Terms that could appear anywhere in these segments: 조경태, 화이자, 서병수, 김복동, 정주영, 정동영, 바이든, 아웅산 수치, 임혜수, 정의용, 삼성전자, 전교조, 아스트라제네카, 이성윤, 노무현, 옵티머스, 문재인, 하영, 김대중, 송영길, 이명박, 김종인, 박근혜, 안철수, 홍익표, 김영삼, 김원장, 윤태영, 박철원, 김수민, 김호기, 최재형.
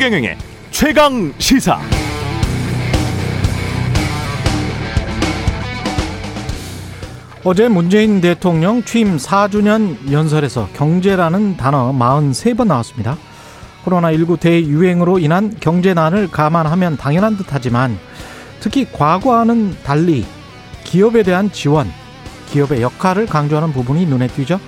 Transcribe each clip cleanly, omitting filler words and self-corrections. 최경영의 최강 시사. 어제 문재인 대통령 취임 4주년 연설에서 경제라는 단어 43번 나왔습니다. 코로나19 대유행으로 인한 경제난을 감안하면 당연한 듯하지만 특히 과거와는 달리 기업에 대한 지원, 기업의 역할을 강조하는 부분이 눈에 띄죠.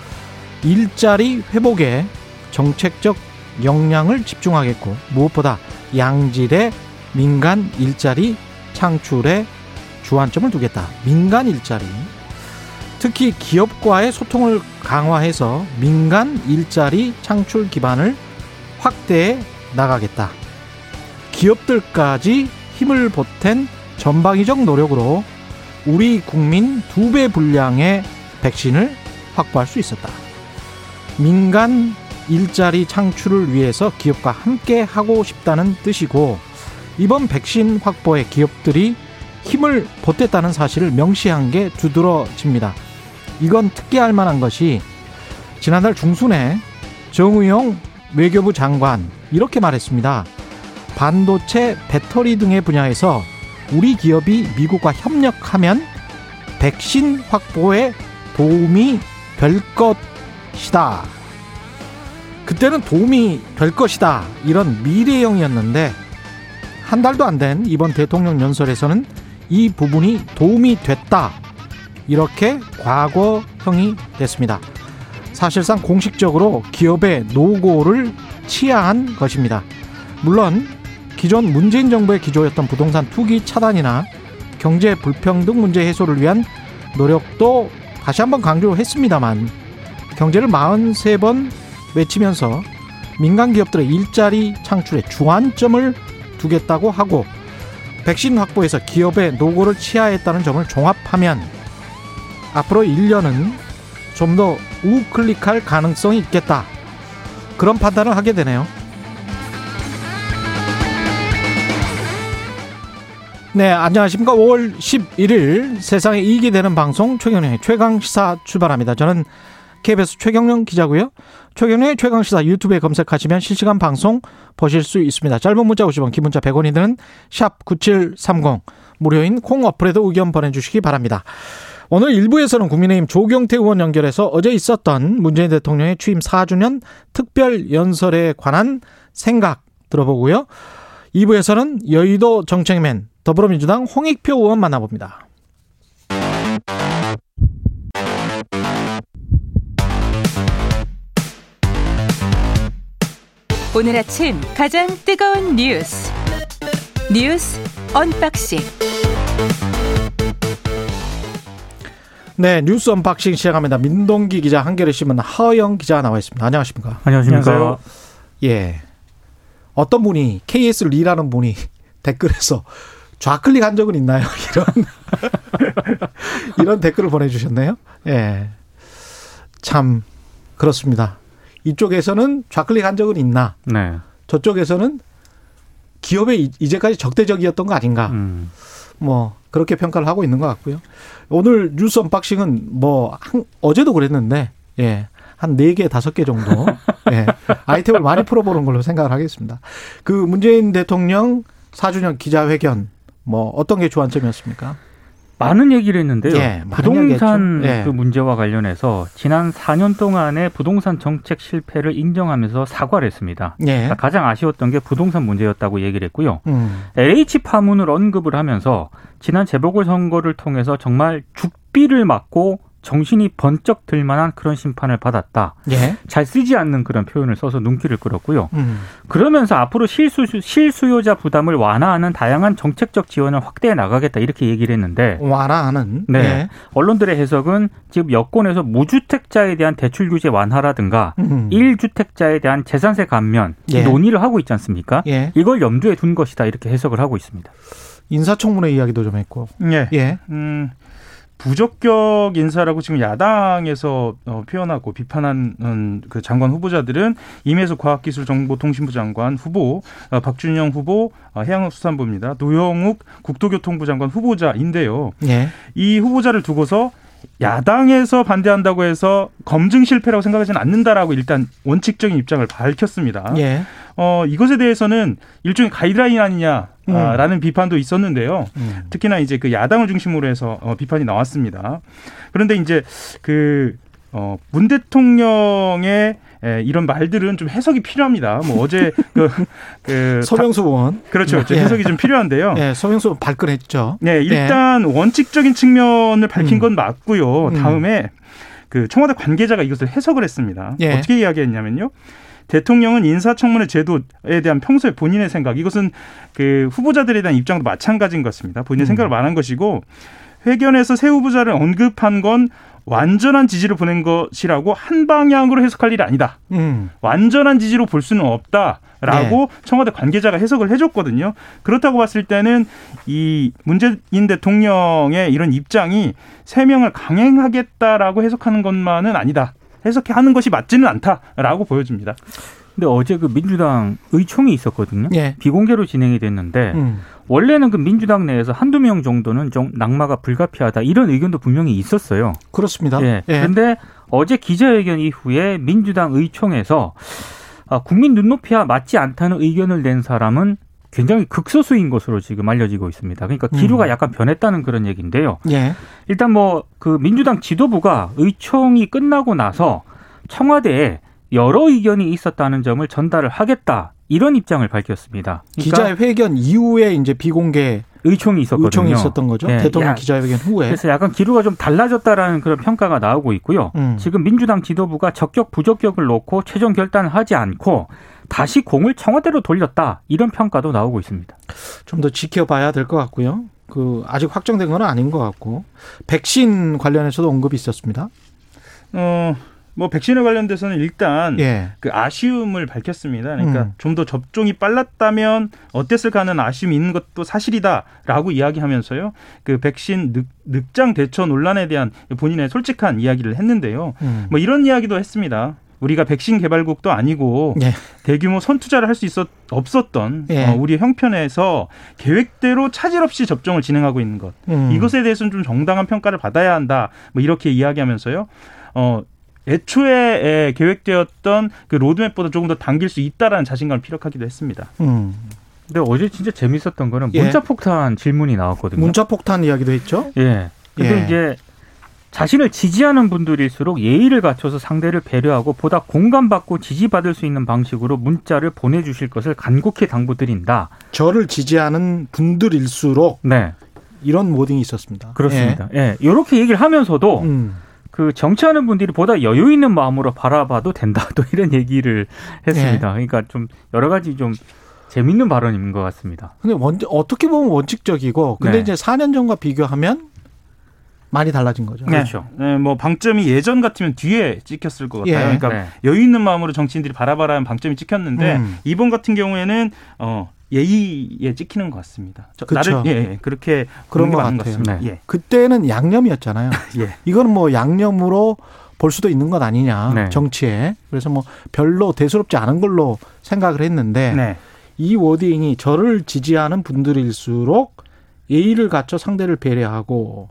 일자리 회복에 정책적 역량을 집중하겠고 무엇보다 양질의 민간 일자리 창출에 주안점을 두겠다. 민간 일자리. 특히 기업과의 소통을 강화해서 민간 일자리 창출 기반을 확대해 나가겠다. 기업들까지 힘을 보탠 전방위적 노력으로 우리 국민 2배 분량의 백신을 확보할 수 있었다. 민간 일자리 창출을 위해서 기업과 함께 하고 싶다는 뜻이고 이번 백신 확보에 기업들이 힘을 보탰다는 사실을 명시한 게 두드러집니다. 이건 특기할 만한 것이 지난달 중순에 정의용 외교부 장관 이렇게 말했습니다. 반도체, 배터리 등의 분야에서 우리 기업이 미국과 협력하면 백신 확보에 도움이 될 것이다. 그때는 도움이 될 것이다. 이런 미래형이었는데 한 달도 안 된 이번 대통령 연설에서는 이 부분이 도움이 됐다. 이렇게 과거형이 됐습니다. 사실상 공식적으로 기업의 노고를 치하한 것입니다. 물론 기존 문재인 정부의 기조였던 부동산 투기 차단이나 경제 불평등 문제 해소를 위한 노력도 다시 한번 강조했습니다만 경제를 43번 외치면서 민간 기업들의 일자리 창출에 주안점을 두겠다고 하고 백신 확보에서 기업의 노고를 치하했다는 점을 종합하면 앞으로 1년은 좀 더 우클릭할 가능성이 있겠다. 그런 판단을 하게 되네요. 네, 안녕하십니까. 5월 11일 세상에 이익이 되는 방송 최경영의 최강시사 출발합니다. 저는 KBS 최경영 기자고요. 최경영의 최강시사 유튜브에 검색하시면 실시간 방송 보실 수 있습니다. 짧은 문자 50원, 긴 문자 100원이 드는 샵 9730 무료인 콩 어플에도 의견 보내주시기 바랍니다. 오늘 1부에서는 국민의힘 조경태 의원 연결해서 어제 있었던 문재인 대통령의 취임 4주년 특별 연설에 관한 생각 들어보고요. 2부에서는 여의도 정책맨 더불어민주당 홍익표 의원 만나봅니다. 오늘 아침 가장 뜨거운 뉴스 언박싱. 네, 뉴스 언박싱 시작합니다. 민동기 기자, 한겨레신문 하영 기자 나와 있습니다. 안녕하십니까? 안녕하십니까? 예, 어떤 분이 KS 리라는 분이 댓글에서 좌클릭한 적은 있나요? 이런 댓글을 보내주셨네요. 예, 참 그렇습니다. 이쪽에서는 좌클릭한 적은 있나? 네. 저쪽에서는 기업에 이제까지 적대적이었던 거 아닌가? 뭐 그렇게 평가를 하고 있는 것 같고요. 오늘 뉴스 언박싱은 뭐 어제도 그랬는데 예, 한 4개, 5개 정도 예, 아이템을 많이 풀어보는 걸로 생각을 하겠습니다. 그 문재인 대통령 4주년 기자회견 뭐 어떤 게 주안점이었습니까? 많은 얘기를 했는데요. 예, 부동산 예. 그 문제와 관련해서 지난 4년 동안의 부동산 정책 실패를 인정하면서 사과를 했습니다. 예. 그러니까 가장 아쉬웠던 게 부동산 문제였다고 얘기를 했고요. LH 파문을 언급을 하면서 지난 재보궐선거를 통해서 정말 죽비를 맞고 정신이 번쩍 들만한 그런 심판을 받았다. 예. 잘 쓰지 않는 그런 표현을 써서 눈길을 끌었고요. 그러면서 앞으로 실수요자 부담을 완화하는 다양한 정책적 지원을 확대해 나가겠다 이렇게 얘기를 했는데 완화하는? 네. 예. 언론들의 해석은 지금 여권에서 무주택자에 대한 대출 규제 완화라든가 1주택자에 대한 재산세 감면 예. 논의를 하고 있지 않습니까? 예. 이걸 염두에 둔 것이다 이렇게 해석을 하고 있습니다. 인사청문회 이야기도 좀 했고. 예. 예. 부적격 인사라고 지금 야당에서 표현하고 비판하는 그 장관 후보자들은 임혜수 과학기술정보통신부 장관 후보, 박준영 후보, 해양수산부입니다. 노영욱 국토교통부 장관 후보자인데요. 예. 이 후보자를 두고서 야당에서 반대한다고 해서 검증 실패라고 생각하지는 않는다라고 일단 원칙적인 입장을 밝혔습니다. 예. 이것에 대해서는 일종의 가이드라인 아니냐라는 비판도 있었는데요. 특히나 이제 그 야당을 중심으로 해서 비판이 나왔습니다. 그런데 이제 그 문 대통령의 이런 말들은 좀 해석이 필요합니다. 뭐 어제 서병수 의원 그렇죠. 예. 해석이 좀 필요한데요. 예, 서병수 발끈했죠. 네, 일단 원칙적인 측면을 밝힌 건 맞고요. 다음에 그 청와대 관계자가 이것을 해석을 했습니다. 예. 어떻게 이야기했냐면요. 대통령은 인사청문회 제도에 대한 평소에 본인의 생각, 이것은 그 후보자들에 대한 입장도 마찬가지인 것 같습니다. 본인의 생각을 말한 것이고, 회견에서 새 후보자를 언급한 건 완전한 지지를 보낸 것이라고 한 방향으로 해석할 일이 아니다. 완전한 지지로 볼 수는 없다라고 네. 청와대 관계자가 해석을 해줬거든요. 그렇다고 봤을 때는 이 문재인 대통령의 이런 입장이 세명을 강행하겠다라고 해석하는 것만은 아니다. 해석하는 것이 맞지는 않다라고 보여집니다. 근데 어제 그 민주당 의총이 있었거든요. 예. 비공개로 진행이 됐는데 원래는 그 민주당 내에서 한두 명 정도는 좀 낙마가 불가피하다 이런 의견도 분명히 있었어요. 그렇습니다. 예. 예. 그런데 어제 기자회견 이후에 민주당 의총에서 국민 눈높이와 맞지 않다는 의견을 낸 사람은 굉장히 극소수인 것으로 지금 알려지고 있습니다. 그러니까 기류가 약간 변했다는 그런 얘기인데요. 예. 일단 뭐 그 민주당 지도부가 의총이 끝나고 나서 청와대에 여러 의견이 있었다는 점을 전달을 하겠다 이런 입장을 밝혔습니다. 그러니까 기자회견 이후에 이제 비공개 의총이 있었거든요. 의총이 있었던 거죠. 네. 대통령 기자회견 후에. 그래서 약간 기류가 좀 달라졌다라는 그런 평가가 나오고 있고요. 지금 민주당 지도부가 적격 부적격을 놓고 최종 결단을 하지 않고 다시 공을 청와대로 돌렸다 이런 평가도 나오고 있습니다. 좀 더 지켜봐야 될 것 같고요. 아직 확정된 건 아닌 것 같고, 백신 관련해서도 언급이 있었습니다. 뭐 백신에 관련돼서는 일단 그 아쉬움을 밝혔습니다. 그러니까 좀 더 접종이 빨랐다면 어땠을까 하는 아쉬움이 있는 것도 사실이다라고 이야기하면서요. 그 백신 늑장 대처 논란에 대한 본인의 솔직한 이야기를 했는데요. 뭐 이런 이야기도 했습니다. 우리가 백신 개발국도 아니고 대규모 선투자를 할 수 없었던 우리의 형편에서 계획대로 차질 없이 접종을 진행하고 있는 것. 이것에 대해서는 좀 정당한 평가를 받아야 한다. 뭐 이렇게 이야기하면서요. 애초에 계획되었던 그 로드맵보다 조금 더 당길 수 있다라는 자신감을 피력하기도 했습니다. 근데 어제 진짜 재밌었던 거는 문자폭탄 질문이 나왔거든요. 문자폭탄 이야기도 했죠. 예. 근데 이제 자신을 지지하는 분들일수록 예의를 갖춰서 상대를 배려하고 보다 공감받고 지지받을 수 있는 방식으로 문자를 보내주실 것을 간곡히 당부드린다. 저를 지지하는 분들일수록 네. 이런 모딩이 있었습니다. 그렇습니다. 예. 이렇게 얘기를 하면서도 그 정치하는 분들이 보다 여유 있는 마음으로 바라봐도 된다. 또 이런 얘기를 했습니다. 그러니까 좀 여러 가지 좀 재밌는 발언인 것 같습니다. 근데 어떻게 보면 원칙적이고, 근데 이제 4년 전과 비교하면 많이 달라진 거죠. 그렇죠. 네, 뭐 방점이 예전 같으면 뒤에 찍혔을 것 같아요. 그러니까 여유 있는 마음으로 정치인들이 바라봐라는 방점이 찍혔는데 이번 같은 경우에는 예의에 찍히는 것 같습니다. 나를 그렇게 그런 것 같아요. 것 네. 그때는 양념이었잖아요. 이건 뭐 양념으로 볼 수도 있는 것 아니냐 정치에. 그래서 뭐 별로 대수롭지 않은 걸로 생각을 했는데 이 워딩이 저를 지지하는 분들일수록 예의를 갖춰 상대를 배려하고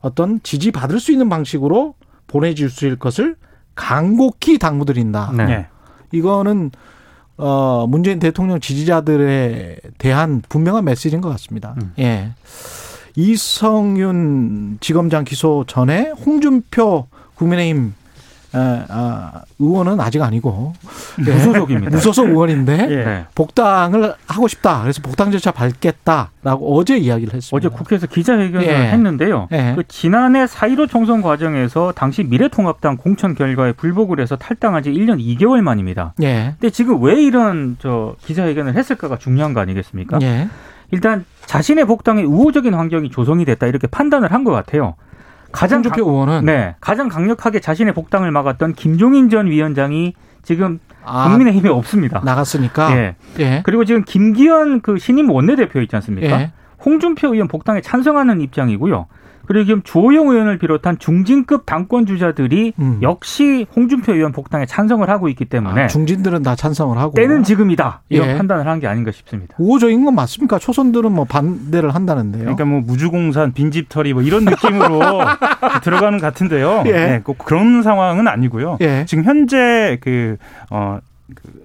어떤 지지받을 수 있는 방식으로 보내주실 것을 간곡히 당부드린다. 이거는 문재인 대통령 지지자들에 대한 분명한 메시지인 것 같습니다. 이성윤 지검장 기소 전에 홍준표 국민의힘 의원은 아직 아니고 무소속입니다. 무소속 의원인데 복당을 하고 싶다. 그래서 복당 절차 밟겠다라고 어제 이야기를 했습니다. 어제 국회에서 기자회견을 했는데요. 그 지난해 4.15 총선 과정에서 당시 미래통합당 공천 결과에 불복을 해서 탈당한 지 1년 2개월 만입니다. 근데 지금 왜 이런 기자회견을 했을까가 중요한 거 아니겠습니까? 일단 자신의 복당에 우호적인 환경이 조성이 됐다 이렇게 판단을 한 것 같아요. 홍준표 의원은 가장 강력하게 자신의 복당을 막았던 김종인 전 위원장이 지금 국민의힘에 없습니다. 나갔으니까. 그리고 지금 김기현 그 신임 원내대표 있지 않습니까? 홍준표 의원 복당에 찬성하는 입장이고요. 그리고 지금 조희연 의원을 비롯한 중진급 당권 주자들이 역시 홍준표 의원 복당에 찬성을 하고 있기 때문에 중진들은 다 찬성을 하고 때는 지금이다 이런 판단을 한 게 아닌가 싶습니다. 우호적인 건 맞습니까? 초선들은 뭐 반대를 한다는데요. 그러니까 뭐 무주공산 빈집털이 뭐 이런 느낌으로 들어가는 같은데요. 꼭 그런 상황은 아니고요. 지금 현재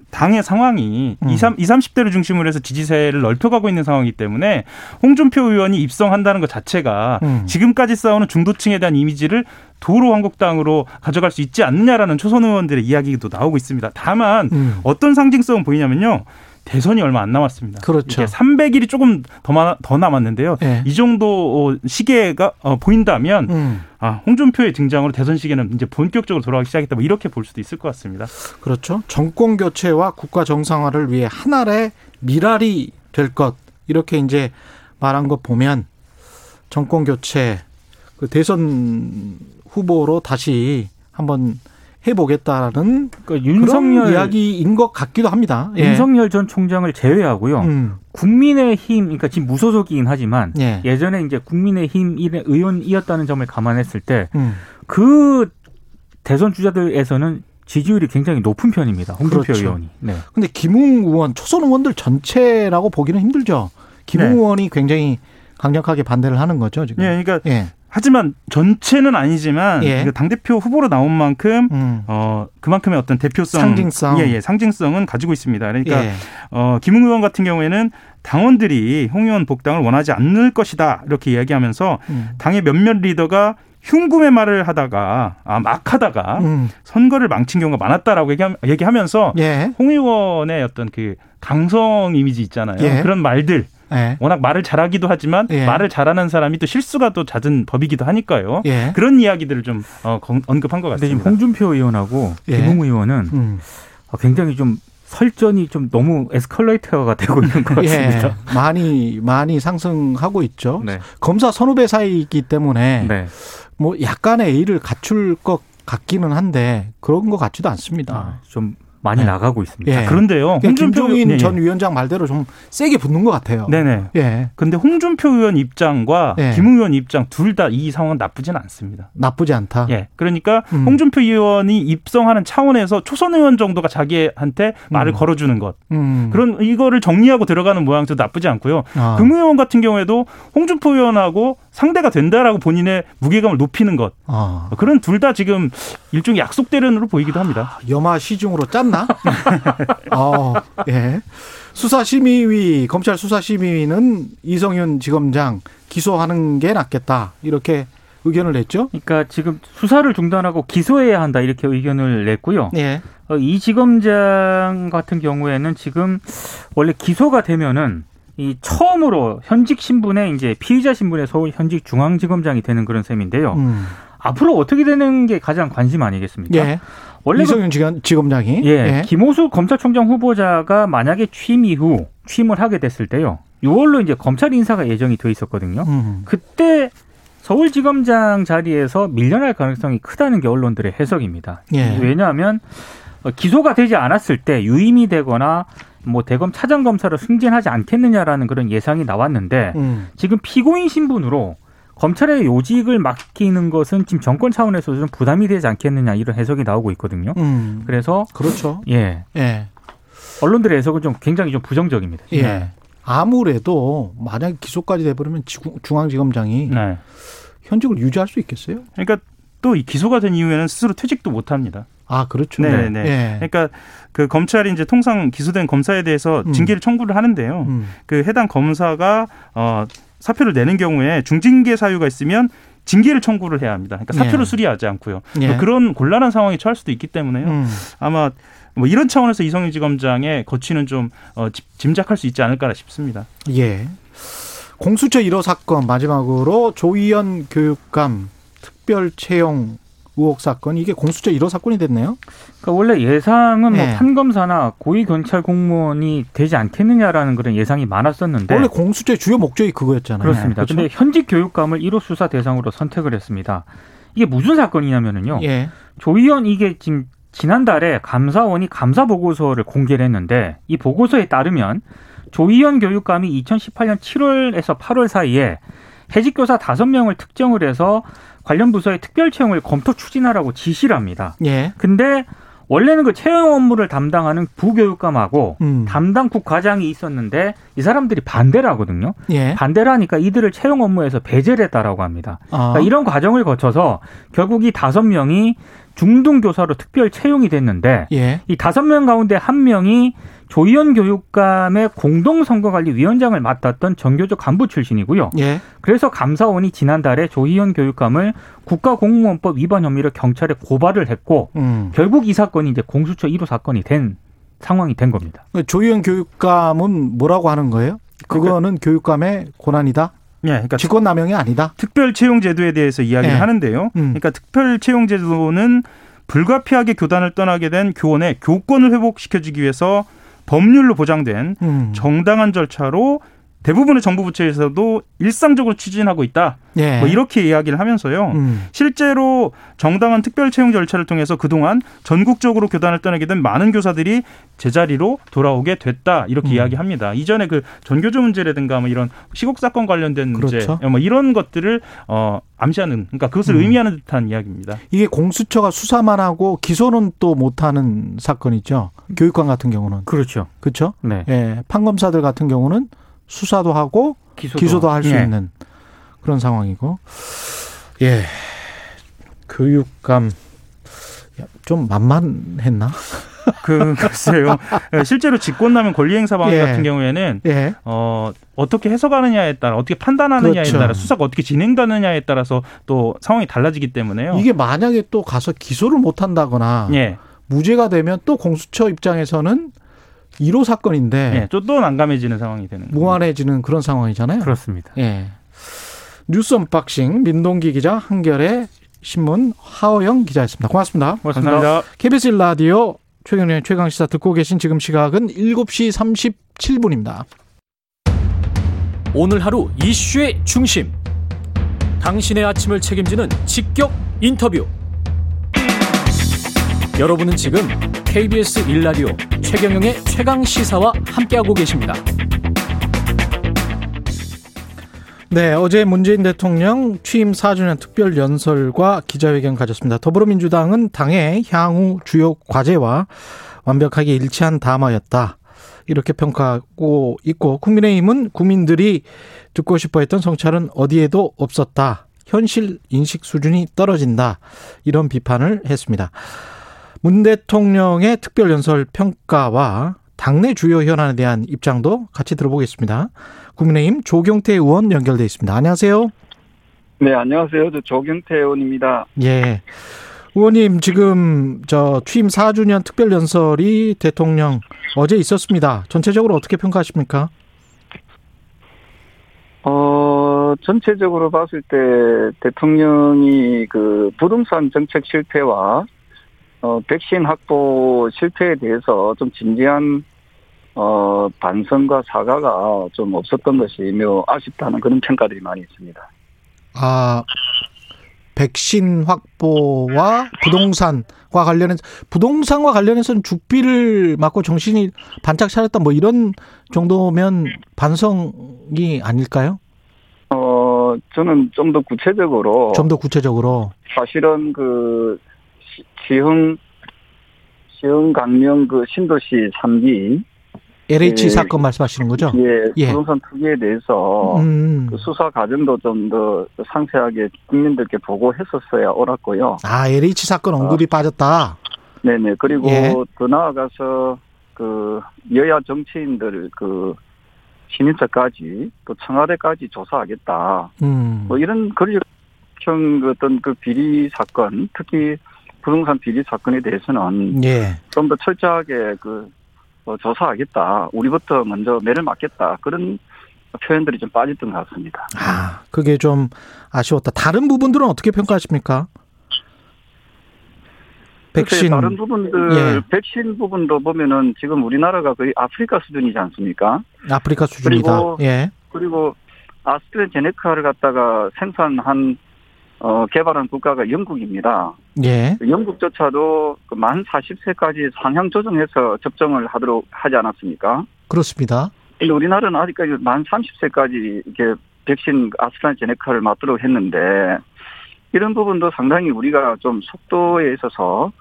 당의 상황이 20, 30대를 중심으로 해서 지지세를 넓혀가고 있는 상황이기 때문에 홍준표 의원이 입성한다는 것 자체가 지금까지 싸우는 중도층에 대한 이미지를 도로 한국당으로 가져갈 수 있지 않느냐라는 초선 의원들의 이야기도 나오고 있습니다. 다만 어떤 상징성은 보이냐면요. 대선이 얼마 안 남았습니다. 그렇죠. 300일이 조금 더 남았는데요. 네. 이 정도 시계가 보인다면 아, 홍준표의 등장으로 대선 시계는 이제 본격적으로 돌아가기 시작했다. 뭐 이렇게 볼 수도 있을 것 같습니다. 그렇죠. 정권 교체와 국가 정상화를 위해 한 알의 미랄이 될 것. 이렇게 이제 말한 것 보면 정권 교체, 그 대선 후보로 다시 한번 해보겠다라는 그러니까 그런 이야기인 것 같기도 합니다. 예. 윤석열 전 총장을 제외하고요. 국민의힘, 그러니까 지금 무소속이긴 하지만 예. 예전에 이제 국민의힘 의원이었다는 점을 감안했을 때 그 대선 주자들에서는 지지율이 굉장히 높은 편입니다. 홍준표 그렇죠. 의원이. 네. 근데 김웅 의원, 초선 의원들 전체라고 보기는 힘들죠. 김웅 네. 의원이 굉장히 강력하게 반대를 하는 거죠 지금. 예, 그러니까. 예. 하지만 전체는 아니지만 예. 당대표 후보로 나온 만큼 그만큼의 어떤 대표성, 상징성, 예, 상징성은 가지고 있습니다. 그러니까 예. 김웅 의원 같은 경우에는 당원들이 홍 의원 복당을 원하지 않을 것이다 이렇게 이야기하면서 당의 몇몇 리더가 흉금의 말을 하다가 막 하다가 선거를 망친 경우가 많았다라고 얘기하면서 예. 홍 의원의 어떤 그 강성 이미지 있잖아요. 예. 그런 말들. 예. 워낙 말을 잘하기도 하지만 예. 말을 잘하는 사람이 또 실수가 또 잦은 법이기도 하니까요. 예. 그런 이야기들을 좀 언급한 것 같습니다. 지금 홍준표 의원하고 예. 김웅 의원은 굉장히 좀 설전이 좀 너무 에스컬레이터가 되고 있는 것 같습니다. 예. 많이 상승하고 있죠. 네. 검사 선후배 사이이기 때문에 네. 뭐 약간의 A를 갖출 것 같기는 한데 그런 것 같지도 않습니다. 좀 많이 네. 나가고 있습니다. 예. 그런데요. 김종인 전 위원장 말대로 좀 세게 붙는 것 같아요. 네네. 예. 그런데 홍준표 의원 입장과 예. 김웅 의원 입장 둘 다 이 상황은 나쁘진 않습니다. 나쁘지 않다. 예. 그러니까 홍준표 의원이 입성하는 차원에서 초선 의원 정도가 자기한테 말을 걸어주는 것. 그런 이거를 정리하고 들어가는 모양도 나쁘지 않고요. 김웅 의원 같은 경우에도 홍준표 의원하고 상대가 된다라고 본인의 무게감을 높이는 것. 그런 둘 다 지금 일종의 약속 대련으로 보이기도 합니다. 염화 시중으로 짠. 예. 수사심의위, 검찰 수사심의위는 이성윤 지검장 기소하는 게 낫겠다 이렇게 의견을 냈죠. 그러니까 지금 수사를 중단하고 기소해야 한다 이렇게 의견을 냈고요. 예. 이 지검장 같은 경우에는 지금 원래 기소가 되면은 이 처음으로 현직 신분에 이제 피의자 신분에 서울 현직 중앙지검장이 되는 그런 셈인데요. 앞으로 어떻게 되는 게 가장 관심 아니겠습니까? 예. 원래 이성윤 지검장이 예, 예. 김오수 검찰총장 후보자가 만약에 취임 이후 취임을 하게 됐을 때요. 6월로 이제 검찰 인사가 예정이 돼 있었거든요. 그때 서울지검장 자리에서 밀려날 가능성이 크다는 게 언론들의 해석입니다. 예. 왜냐하면 기소가 되지 않았을 때 유임이 되거나 뭐 대검 차장검사로 승진하지 않겠느냐라는 그런 예상이 나왔는데 지금 피고인 신분으로 검찰의 요직을 맡기는 것은 지금 정권 차원에서 좀 부담이 되지 않겠느냐 이런 해석이 나오고 있거든요. 그래서 그렇죠. 예, 예. 언론들의 해석은 좀 굉장히 좀 부정적입니다. 예. 네. 아무래도 만약 기소까지 돼버리면 중앙지검장이 네. 현직을 유지할 수 있겠어요? 그러니까 또 이 기소가 된 이후에는 스스로 퇴직도 못 합니다. 아, 그렇죠. 네, 네. 예. 그러니까 그 검찰이 이제 통상 기소된 검사에 대해서 징계를 청구를 하는데요. 그 해당 검사가 사표를 내는 경우에 중징계 사유가 있으면 징계를 청구를 해야 합니다. 그러니까 사표를 예. 수리하지 않고요. 예. 그런 곤란한 상황에 처할 수도 있기 때문에요. 아마 뭐 이런 차원에서 이성윤 지검장의 거취는 좀 짐작할 수 있지 않을까 싶습니다. 예. 공수처 1호 사건 마지막으로 조희연 교육감 특별 채용 의혹 사건. 이게 공수처 1호 사건이 됐네요. 그러니까 원래 예상은 뭐 판검사나 고위경찰 공무원이 되지 않겠느냐라는 그런 예상이 많았었는데. 원래 공수처의 주요 목적이 그거였잖아요. 그렇습니다. 그런데 그렇죠? 현직 교육감을 1호 수사 대상으로 선택을 했습니다. 이게 무슨 사건이냐면요. 예. 조희연 이게 지금 지난달에 감사원이 감사 보고서를 공개를 했는데 이 보고서에 따르면 조희연 교육감이 2018년 7월에서 8월 사이에 해직교사 5명을 특정을 해서 관련 부서의 특별 채용을 검토 추진하라고 지시를 합니다. 예. 근데 원래는 그 채용 업무를 담당하는 부교육감하고 담당 국과장이 있었는데 이 사람들이 반대를 하거든요. 예. 반대를 하니까 이들을 채용 업무에서 배제를 했다라고 합니다. 그러니까 이런 과정을 거쳐서 결국 이 5명이 중등교사로 특별 채용이 됐는데 예. 이 5명 가운데 1명이 조희연 교육감의 공동선거관리위원장을 맡았던 정교조 간부 출신이고요. 예. 그래서 감사원이 지난달에 조희연 교육감을 국가공무원법 위반 혐의로 경찰에 고발을 했고 결국 이 사건이 이제 공수처 1호 사건이 된 상황이 된 겁니다. 조희연 교육감은 뭐라고 하는 거예요? 그거는 교육감의 권한이다? 예, 그러니까 직권남용이 아니다. 특별채용제도에 대해서 이야기를 예. 하는데요. 그러니까 특별채용제도는 불가피하게 교단을 떠나게 된 교원의 교권을 회복시켜주기 위해서 법률로 보장된 정당한 절차로 대부분의 정부 부처에서도 일상적으로 추진하고 있다. 예. 뭐 이렇게 이야기를 하면서요. 실제로 정당한 특별채용 절차를 통해서 그동안 전국적으로 교단을 떠나게 된 많은 교사들이 제자리로 돌아오게 됐다. 이렇게 이야기합니다. 이전에 그 전교조 문제라든가 뭐 이런 시국사건 관련된 문제 그렇죠. 뭐 이런 것들을 암시하는 그러니까 그것을 의미하는 듯한 이야기입니다. 이게 공수처가 수사만 하고 기소는 또 못하는 사건이죠. 교육감 같은 경우는. 그렇죠. 그렇죠. 네. 예. 판검사들 같은 경우는 수사도 하고 기소도 할 수 예. 있는 그런 상황이고 예 교육감 좀 만만했나? 글쎄요. 실제로 직권남용 권리행사 방안 예. 같은 경우에는 예. 어떻게 해석하느냐에 따라 어떻게 판단하느냐에 그렇죠. 따라 수사가 어떻게 진행되느냐에 따라서 또 상황이 달라지기 때문에요. 이게 만약에 또 가서 기소를 못한다거나 예. 무죄가 되면 또 공수처 입장에서는 1호 사건인데 네, 또 난감해지는 상황이 되는 거예요. 무한해지는 그런 상황이잖아요. 그렇습니다. 예. 뉴스 언박싱 민동기 기자, 한겨레 신문 하호영 기자였습니다. 고맙습니다. 감사합니다. KBS 1라디오 최경영의 최강시사 듣고 계신 지금 시각은 7시 37분입니다. 오늘 하루 이슈의 중심. 당신의 아침을 책임지는 직격 인터뷰. 여러분은 지금 KBS 1라디오 최경영의 최강시사와 함께하고 계십니다. 네, 어제 문재인 대통령 취임 4주년 특별연설과 기자회견 가졌습니다. 더불어민주당은 당의 향후 주요 과제와 완벽하게 일치한 담화였다. 이렇게 평가하고 있고 국민의힘은 국민들이 듣고 싶어했던 성찰은 어디에도 없었다. 현실 인식 수준이 떨어진다. 이런 비판을 했습니다. 문 대통령의 특별연설 평가와 당내 주요 현안에 대한 입장도 같이 들어보겠습니다. 국민의힘 조경태 의원 연결돼 있습니다. 안녕하세요. 네, 안녕하세요. 저 조경태 의원입니다. 예, 의원님 지금 저 취임 4주년 특별연설이 대통령 어제 있었습니다. 전체적으로 어떻게 평가하십니까? 전체적으로 봤을 때 대통령이 그 부동산 정책 실패와 백신 확보 실패에 대해서 좀 진지한 반성과 사과가 좀 없었던 것이 매우 아쉽다는 그런 평가들이 많이 있습니다. 아, 백신 확보와 부동산과 관련해서는 죽비를 맞고 정신이 반짝 차렸다 뭐 이런 정도면 반성이 아닐까요? 저는 좀 더 구체적으로 사실은 그 시흥 강릉 그 신도시 3기 LH 예, 사건 말씀하시는 거죠? 예, 예. 부동산 투기에 대해서 그 수사 과정도 좀 더 상세하게 국민들께 보고했었어야 옳았고요. 아, LH 사건 언급이 빠졌다. 네네. 그리고 예. 더 나아가서 그 여야 정치인들 그 신인사까지 또 청와대까지 조사하겠다. 뭐 이런 그런 어떤 그 비리 사건 특히. 부동산 비리 사건에 대해서는 예. 좀 더 철저하게 그 조사하겠다. 우리부터 먼저 매를 맞겠다. 그런 표현들이 좀 빠졌던 것 같습니다. 아, 그게 좀 아쉬웠다. 다른 부분들은 어떻게 평가하십니까? 백신. 다른 부분들, 예. 백신 부분도 보면은 지금 우리나라가 거의 아프리카 수준이지 않습니까? 아프리카 수준이다. 그리고 아스트라제네카를 갖다가 생산한 개발한 국가가 영국입니다. 예. 영국조차도 만 40세까지 상향 조정해서 접종을 하도록 하지 않았습니까? 그렇습니다. 근데 우리나라는 아직까지 만 30세까지 이게 백신 아스트라제네카를 맞도록 했는데 이런 부분도 상당히 우리가 좀 속도에 있어서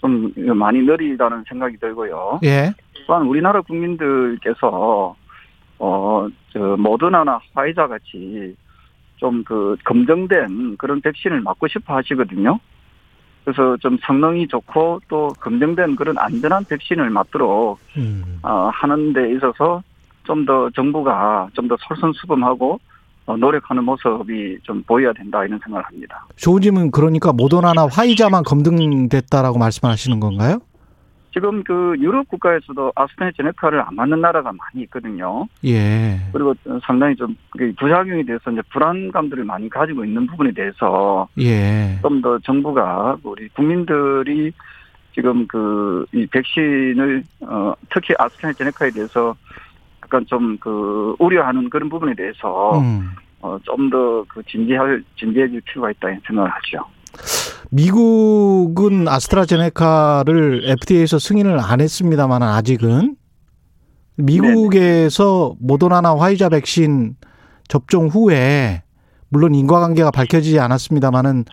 좀 많이 느리다는 생각이 들고요. 예. 또한 우리나라 국민들께서 저 모더나나 화이자 같이 좀 그 검증된 그런 백신을 맞고 싶어 하시거든요. 그래서 좀 성능이 좋고 또 검증된 그런 안전한 백신을 맞도록 하는 데 있어서 좀 더 정부가 좀 더 솔선수범하고 노력하는 모습이 좀 보여야 된다 이런 생각을 합니다. 조은님은 그러니까 모더나나 화이자만 검증됐다라고 말씀하시는 건가요? 지금 그 유럽 국가에서도 아스트라제네카를 안 맞는 나라가 많이 있거든요. 예. 그리고 상당히 좀 부작용에 대해서 이제 불안감들을 많이 가지고 있는 부분에 대해서 예. 좀 더 정부가 우리 국민들이 지금 그 이 백신을 특히 아스트라제네카에 대해서 약간 좀 그 우려하는 그런 부분에 대해서 좀 더 그 진지해질 필요가 있다 생각을 하죠. 미국은 아스트라제네카를 FDA에서 승인을 안 했습니다만 아직은 미국에서 네네. 모더나나 화이자 백신 접종 후에 물론 인과관계가 밝혀지지 않았습니다만은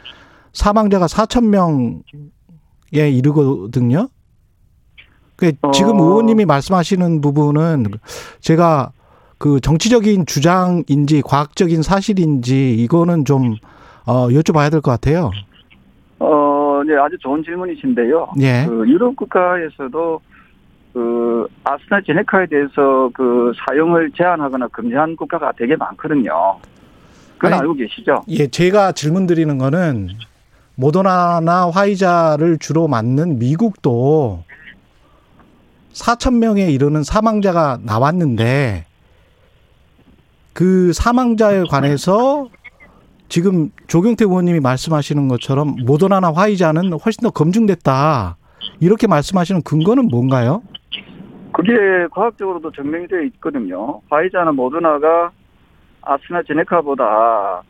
사망자가 4,000명에 이르거든요. 그러니까 지금 의원님이 말씀하시는 부분은 제가 그 정치적인 주장인지 과학적인 사실인지 이거는 좀 여쭤봐야 될 것 같아요. 네, 아주 좋은 질문이신데요. 예. 그 유럽 국가에서도 그 아스트라제네카에 대해서 그 사용을 제한하거나 금지한 국가가 되게 많거든요. 그건 알고 계시죠? 예, 제가 질문 드리는 거는 모더나나 화이자를 주로 맞는 미국도 4,000명에 이르는 사망자가 나왔는데 그 사망자에 관해서 지금 조경태 의원님이 말씀하시는 것처럼 모더나나 화이자는 훨씬 더 검증됐다. 이렇게 말씀하시는 근거는 뭔가요? 그게 과학적으로도 증명되어 있거든요. 화이자나 모더나가 아스트라제네카보다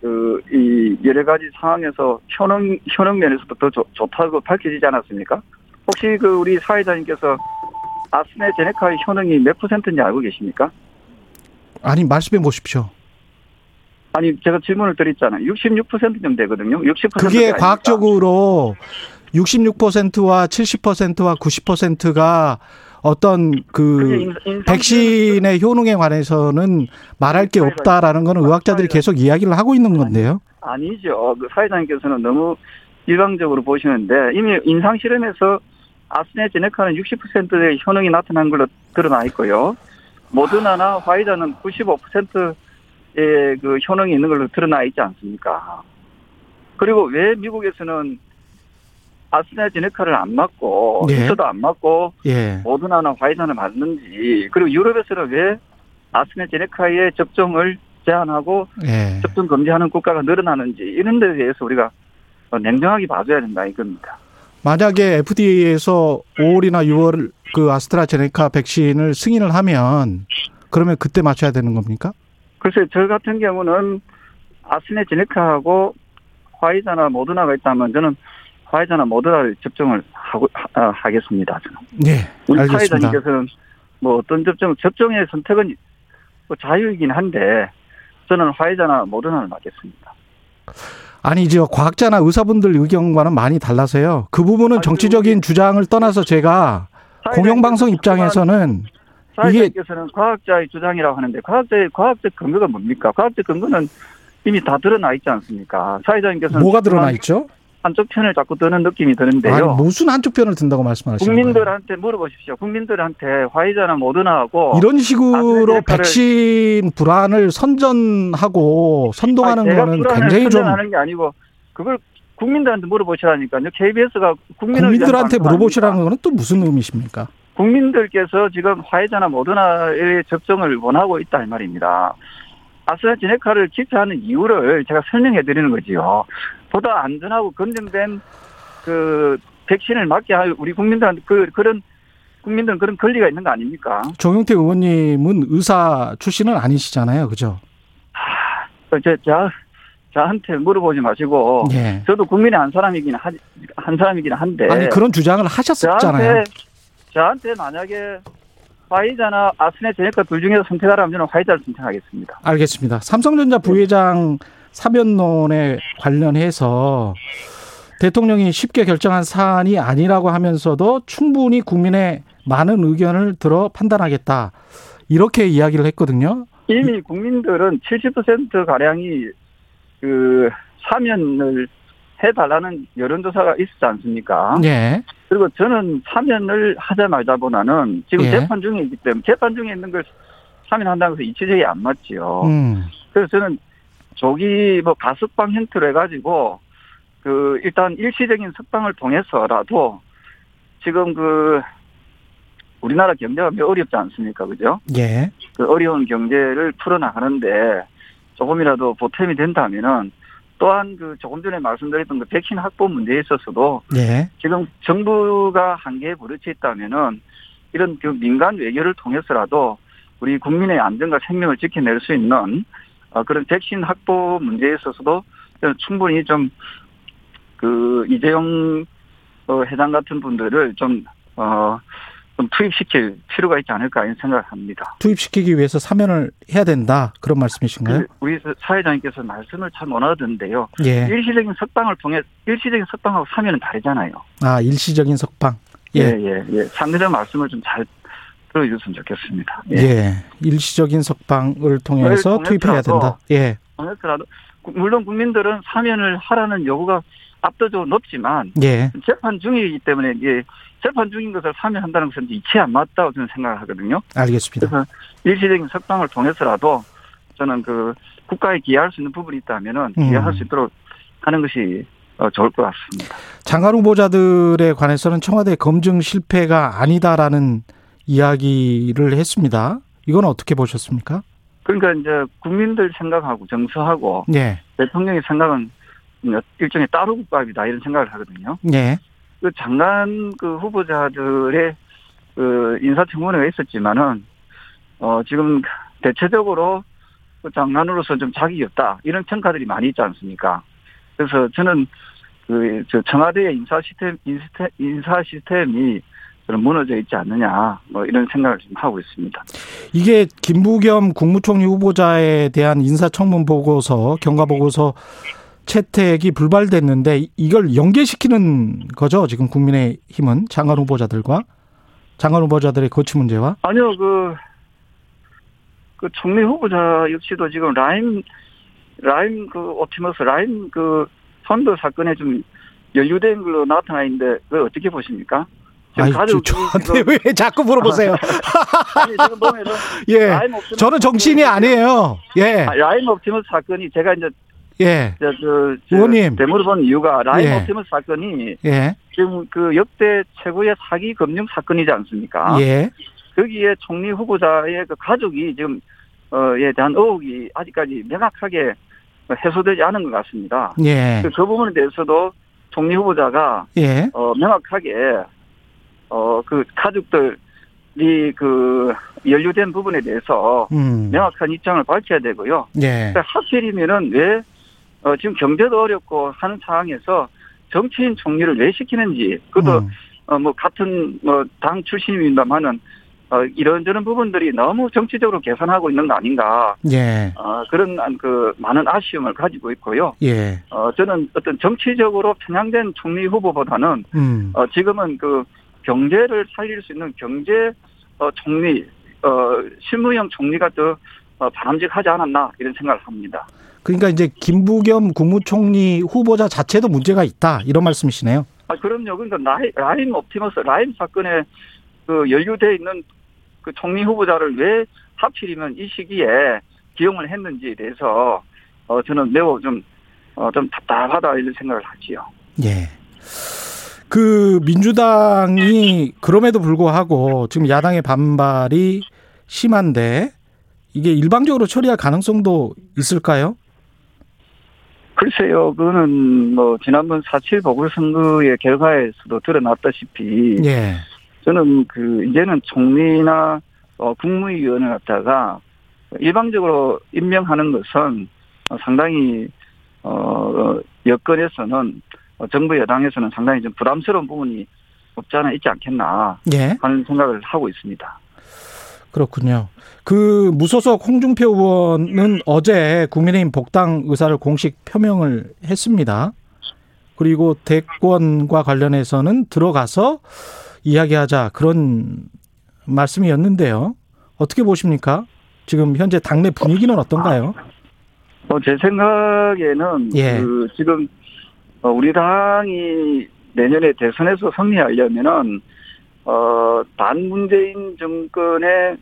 그 이 여러 가지 상황에서 효능 면에서도 더 좋다고 밝혀지지 않았습니까? 혹시 그 우리 사회자님께서 아스트라제네카의 효능이 몇 퍼센트인지 알고 계십니까? 아니, 말씀해 보십시오. 아니, 제가 질문을 드렸잖아요. 66% 정도 되거든요. 60% 그게 아닙니까? 과학적으로 66%와 70%와 90%가 어떤 그 백신의 효능에 관해서는 말할 게 없다라는 거는 의학자들이 계속 이야기를 하고 있는 건데요. 아니죠. 그 사회자님께서는 너무 일방적으로 보시는데 이미 임상실험에서 아스트라제네카는 60%의 효능이 나타난 걸로 드러나 있고요. 모더나나 화이자는 95% 예, 그 효능이 있는 걸로 드러나 있지 않습니까? 그리고 왜 미국에서는 아스트라제네카를 안 맞고 피서도 예. 안 맞고 예. 모더나나 화이자를 맞는지 그리고 유럽에서는 왜 아스트라제네카의 접종을 제한하고 예. 접종 금지하는 국가가 늘어나는지 이런 데 대해서 우리가 냉정하게 봐줘야 된다 이겁니다. 만약에 FDA에서 5월이나 6월 그 아스트라제네카 백신을 승인을 하면 그러면 그때 맞춰야 되는 겁니까? 글쎄, 저 같은 경우는 아스트라제네카하고 화이자나 모더나가 있다면 저는 화이자나 모더나를 접종을 하겠습니다. 저는. 네, 우리 알겠습니다. 사회자님께서는 뭐 어떤 접종의 선택은 자유이긴 한데 저는 화이자나 모더나를 맞겠습니다. 아니, 이제 과학자나 의사분들 의견과는 많이 달라서요. 그 부분은 정치적인 주장을 떠나서 제가 공영방송 입장에서는 사회자님께서는 과학자의 주장이라고 하는데 과학적 근거가 뭡니까? 과학적 근거는 이미 다 드러나 있지 않습니까? 사회자님께서는 뭐가 드러나 있죠? 한쪽 편을 자꾸 드는 느낌이 드는데요. 아니, 무슨 한쪽 편을 든다고 말씀하시는 거예요? 국민들한테 물어보십시오. 국민들한테 화이자나 모더나하고 이런 식으로 백신 불안을 선전하고 선동하는 거는 굉장히 좀 선전하는 게 아니고 그걸 국민들한테 물어보시라니까요. KBS가 국민들한테 물어보시라는 거는 또 무슨 의미십니까? 국민들께서 지금 화이자나 모더나의 접종을 원하고 있다 이 말입니다. 아스트라제네카를 기피하는 이유를 제가 설명해 드리는 거지요. 보다 안전하고 검증된 그 백신을 맞게 할 우리 국민들한테 국민들은 그런 권리가 있는 거 아닙니까? 조경태 의원님은 의사 출신은 아니시잖아요, 그죠? 저한테 물어보지 마시고, 예. 저도 국민의 한 사람이긴 한데. 아니 그런 주장을 하셨었잖아요. 저한테 만약에 화이자나 아스트라제네카 둘 중에서 선택하라면 저는 화이자를 선택하겠습니다. 알겠습니다. 삼성전자 부회장 사면론에 관련해서 대통령이 쉽게 결정한 사안이 아니라고 하면서도 충분히 국민의 많은 의견을 들어 판단하겠다. 이렇게 이야기를 했거든요. 이미 국민들은 70% 가량이 그 사면을 해달라는 여론조사가 있지 않습니까? 예. 그리고 저는 사면을 하자마자보다는 지금 예. 재판 중에 있기 때문에 재판 중에 있는 걸 사면한다고 해서 이치적이 안 맞지요. 그래서 저는 조기 뭐 가석방 형태로 해가지고 그 일단 일시적인 석방을 통해서라도 지금 그 우리나라 경제가 매우 어렵지 않습니까? 그죠? 예. 그 어려운 경제를 풀어나가는데 조금이라도 보탬이 된다면은 또한 그 조금 전에 말씀드렸던 그 백신 확보 문제에 있어서도 예. 지금 정부가 한계에 부딪혀 있다면은 이런 그 민간 외교를 통해서라도 우리 국민의 안전과 생명을 지켜낼 수 있는 그런 백신 확보 문제에 있어서도 충분히 좀 그 이재용 회장 같은 분들을 좀 투입시킬 필요가 있지 않을까 이런 생각합니다. 투입시키기 위해서 사면을 해야 된다 그런 말씀이신가요? 우리 사회자님께서 말씀을 참 원하던데요. 예. 일시적인 석방을 통해 일시적인 석방하고 사면은 다르잖아요. 아 일시적인 석방. 예예예. 예, 예. 상대적 말씀을 좀 잘 들어주셨으면 좋겠습니다. 예. 예. 일시적인 석방을 통해서 투입해야 된다. 예. 물론 국민들은 사면을 하라는 요구가 압도적으로 높지만 예. 재판 중이기 때문에 예, 재판 중인 것을 사면한다는 것은 이치 안 맞다고 저는 생각하거든요. 알겠습니다. 그래서 일시적인 석방을 통해서라도 저는 그 국가에 기여할 수 있는 부분이 있다면은 기여할 수 있도록 하는 것이 좋을 것 같습니다. 장관 후보자들에 관해서는 청와대 검증 실패가 아니다라는 이야기를 했습니다. 이건 어떻게 보셨습니까? 그러니까 이제 국민들 생각하고 정서하고 예. 대통령의 생각은 일종의 따로국밥이다 이런 생각을 하거든요. 예. 그 장관 그 후보자들의 그 인사청문회가 있었지만은 지금 대체적으로 그 장관으로서 좀 자격이 없다 이런 평가들이 많이 있지 않습니까? 그래서 저는 그 청와대의 인사 시스템이 무너져 있지 않느냐 뭐 이런 생각을 지금 하고 있습니다. 이게 김부겸 국무총리 후보자에 대한 인사청문 보고서 경과 보고서 채택이 불발됐는데 이걸 연계시키는 거죠 지금 국민의힘은 장관 후보자들과 장관 후보자들의 거취 문제와 아니요 그 총리 후보자 역시도 지금 라임 그 옵티머스 라임 그 펀드 사건에 좀 연루된 걸로 나타나 있는데 그걸 어떻게 보십니까? 아니, 저한테 왜 자꾸 물어보세요? 아니, 지금 보면은 예, 저는 정치인이 아니에요. 예, 라임 옵티머스 사건이 제가 이제 예, 의원님 대물을 본 이유가 라임 예. 옵티머스 사건이 예. 지금 그 역대 최고의 사기 금융 사건이지 않습니까? 예, 거기에 총리 후보자의 그 가족이 지금 에 대한 의혹이 아직까지 명확하게 해소되지 않은 것 같습니다. 예, 그 부분에 대해서도 총리 후보자가 예, 명확하게 그 가족들이 그 연루된 부분에 대해서 명확한 입장을 밝혀야 되고요. 예. 그러니까 하필이면은 왜 지금 경제도 어렵고 하는 상황에서 정치인 총리를 왜 시키는지 그것도 뭐 같은 뭐 당 출신입니다만은 이런저런 부분들이 너무 정치적으로 계산하고 있는 거 아닌가. 예. 그런 그 많은 아쉬움을 가지고 있고요. 예. 저는 어떤 정치적으로 편향된 총리 후보보다는 지금은 그 경제를 살릴 수 있는 경제 총리, 실무형 총리가 더 바람직하지 않았나 이런 생각을 합니다. 그러니까 이제 김부겸 국무총리 후보자 자체도 문제가 있다 이런 말씀이시네요. 아 그럼요. 그러니까 라임 옵티머스 라임 사건에 그 연루돼 있는 그 총리 후보자를 왜 하필이면 이 시기에 기용을 했는지에 대해서 저는 매우 좀 답답하다 이런 생각을 하지요. 예. 그 민주당이 그럼에도 불구하고 지금 야당의 반발이 심한데 이게 일방적으로 처리할 가능성도 있을까요? 글쎄요. 그거는 뭐 지난번 4.7 보궐선거의 결과에서도 드러났다시피 예. 저는 그 이제는 총리나 국무위원을 갖다가 일방적으로 임명하는 것은 상당히 여권에서는 정부 여당에서는 상당히 좀 부담스러운 부분이 없지 않아 있지 않겠나 예. 하는 생각을 하고 있습니다. 그렇군요. 그 무소속 홍준표 의원은 어제 국민의힘 복당 의사를 공식 표명을 했습니다. 그리고 대권과 관련해서는 들어가서 이야기하자 그런 말씀이었는데요. 어떻게 보십니까? 지금 현재 당내 분위기는 어떤가요? 제 생각에는 예. 그 지금 우리 당이 내년에 대선에서 승리하려면은 반문재인 정권의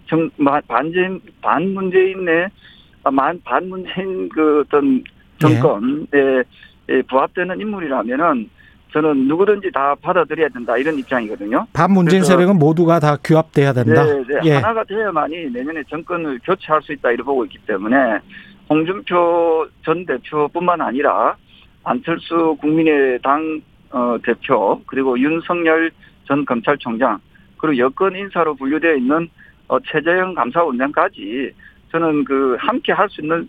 반문재인 그 어떤 정권에 부합되는 인물이라면은 저는 누구든지 다 받아들여야 된다 이런 입장이거든요. 반문재인 세력은 모두가 다 규합돼야 된다. 네. 하나가 되어야만이 내년에 정권을 교체할 수 있다 이렇게 보고 있기 때문에 홍준표 전 대표뿐만 아니라 안철수 국민의당 대표 그리고 윤석열 전 검찰총장 그리고 여권 인사로 분류되어 있는 최재형 감사원장까지 저는 그 함께 할 수 있는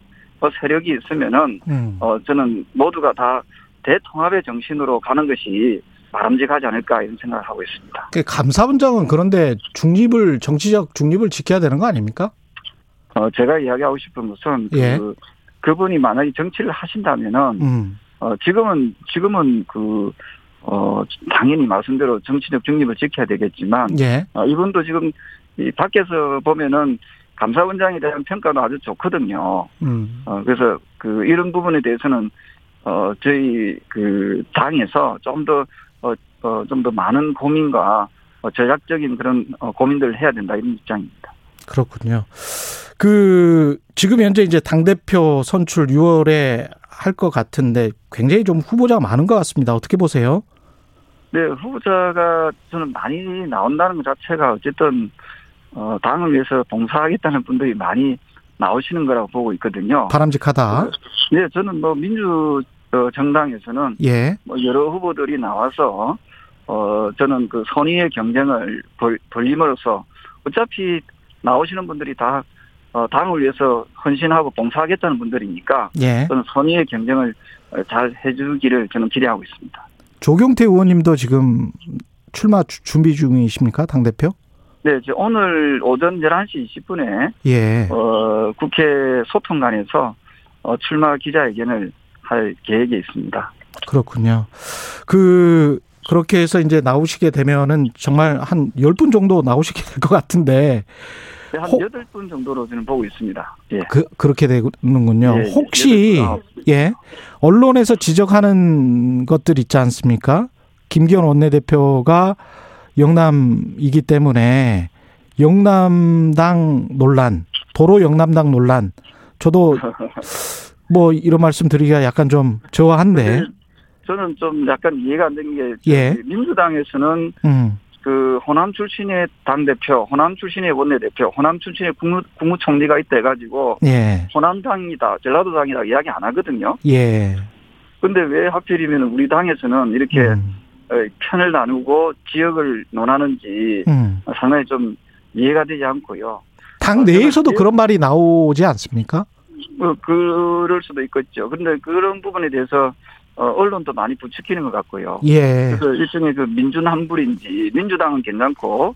세력이 있으면은 저는 모두가 다 대통합의 정신으로 가는 것이 바람직하지 않을까 이런 생각을 하고 있습니다. 감사원장은 그런데 중립을 정치적 중립을 지켜야 되는 거 아닙니까? 제가 이야기하고 싶은 것은 그분이 만약에 정치를 하신다면은 지금은 그 당연히 말씀대로 정치적 중립을 지켜야 되겠지만 이분도 지금 이 밖에서 보면은 감사원장에 대한 평가는 아주 좋거든요. 그래서 그 이런 부분에 대해서는 저희 그 당에서 좀 더 많은 고민과 전략적인 그런 고민들을 해야 된다 이런 입장입니다. 그렇군요. 그 지금 현재 이제 당대표 선출 6월에 할 것 같은데 굉장히 좀 후보자가 많은 것 같습니다. 어떻게 보세요? 네, 후보자가 저는 많이 나온다는 것 자체가 어쨌든 당을 위해서 봉사하겠다는 분들이 많이 나오시는 거라고 보고 있거든요. 바람직하다. 네, 저는 뭐 민주정당에서는 여러 후보들이 나와서 저는 그 선의의 경쟁을 벌림으로써 어차피 나오시는 분들이 다 당을 위해서 헌신하고 봉사하겠다는 분들이니까 저는 선의의 경쟁을 잘 해주기를 저는 기대하고 있습니다. 조경태 의원님도 지금 출마 준비 중이십니까? 당대표? 네, 오늘 오전 11시 20분에 국회 소통관에서 출마 기자회견을 할 계획이 있습니다. 그렇군요. 그렇게 해서 이제 나오시게 되면은 정말 한 10분 정도 나오시게 될 것 같은데. 네, 한 8분 정도로 지금 보고 있습니다. 그렇게 되는군요. 혹시 8분. 언론에서 지적하는 것들 있지 않습니까? 김기현 원내대표가 영남이기 때문에 영남당 논란, 도로 영남당 논란. 저도 뭐 이런 말씀 드리기가 약간 좀 저한데 저는 좀 약간 이해가 안 되는 게 민주당에서는 그 호남 출신의 당대표, 호남 출신의 원내대표, 호남 출신의 국무총리가 있다 해가지고 호남당이다, 전라도당이다 이야기 안 하거든요. 그런데 왜 하필이면 우리 당에서는 이렇게 편을 나누고 지역을 논하는지 상당히 좀 이해가 되지 않고요. 당 내에서도 그런 말이 나오지 않습니까? 그럴 수도 있겠죠. 그런데 그런 부분에 대해서 언론도 많이 부추기는 것 같고요. 그래서 일종의 그 민주남불인지 민주당은 괜찮고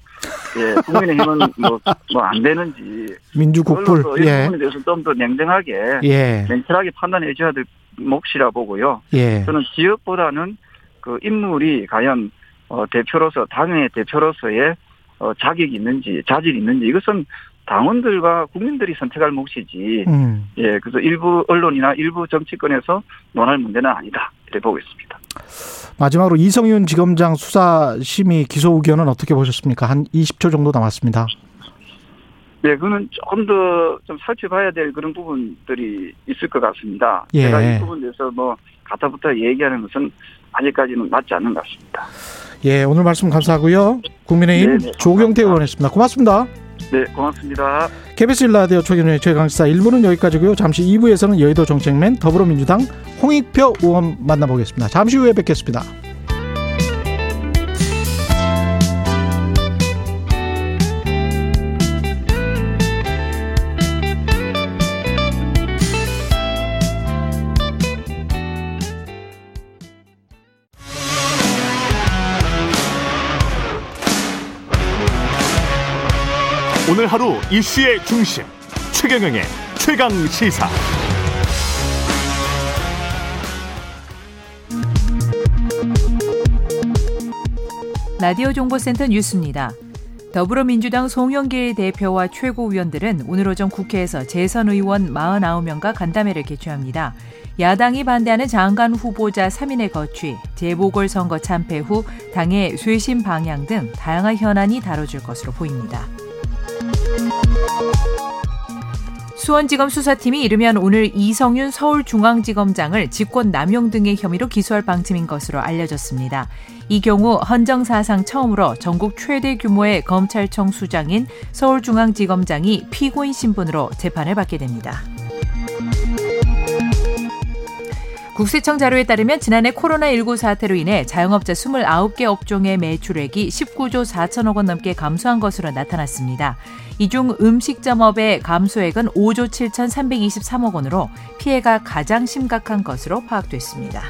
국민의힘은 안 되는지 민주국불 이런 부분에 대해서 좀 더 냉정하게 냉철하게 판단해 줘야 될 몫이라 보고요. 저는 지역보다는 그 인물이 과연 대표로서 당의 대표로서의 자격이 있는지 자질이 있는지 이것은 당원들과 국민들이 선택할 몫이지. 그래서 일부 언론이나 일부 정치권에서 논할 문제는 아니다. 이렇게 보고 있습니다. 마지막으로 이성윤 지검장 수사심의 기소 의견은 어떻게 보셨습니까? 한 20초 정도 남았습니다. 네, 그거는 조금 더 좀 살펴봐야 될 그런 부분들이 있을 것 같습니다. 제가 이 부분에서 가타부터 얘기하는 것은 아직까지는 맞지 않는 것 같습니다. 오늘 말씀 감사하고요. 국민의힘 조경태 의원이었습니다. 고맙습니다. 네, 고맙습니다. KBS 1라디오 최경영의 최강시사 1부는 여기까지고요. 잠시 2부에서는 여의도 정책맨 더불어민주당 홍익표 의원 만나보겠습니다. 잠시 후에 뵙겠습니다. 오늘 하루 이슈의 중심 최경영의 최강시사. 라디오 정보센터 뉴스입니다. 더불어민주당 송영길 대표와 최고위원들은 오늘 오전 국회에서 재선 의원 49명과 간담회를 개최합니다. 야당이 반대하는 장관 후보자 3인의 거취, 재보궐선거 참패 후 당의 쇄신 방향 등 다양한 현안이 다뤄질 것으로 보입니다. 수원지검 수사팀이 이르면 오늘 이성윤 서울중앙지검장을 직권남용 등의 혐의로 기소할 방침인 것으로 알려졌습니다. 이 경우 헌정사상 처음으로 전국 최대 규모의 검찰청 수장인 서울중앙지검장이 피고인 신분으로 재판을 받게 됩니다. 국세청 자료에 따르면 지난해 코로나19 사태로 인해 자영업자 29개 업종의 매출액이 19조 4천억 원 넘게 감소한 것으로 나타났습니다. 이 중 음식점업의 감소액은 5조 7,323억 원으로 피해가 가장 심각한 것으로 파악됐습니다.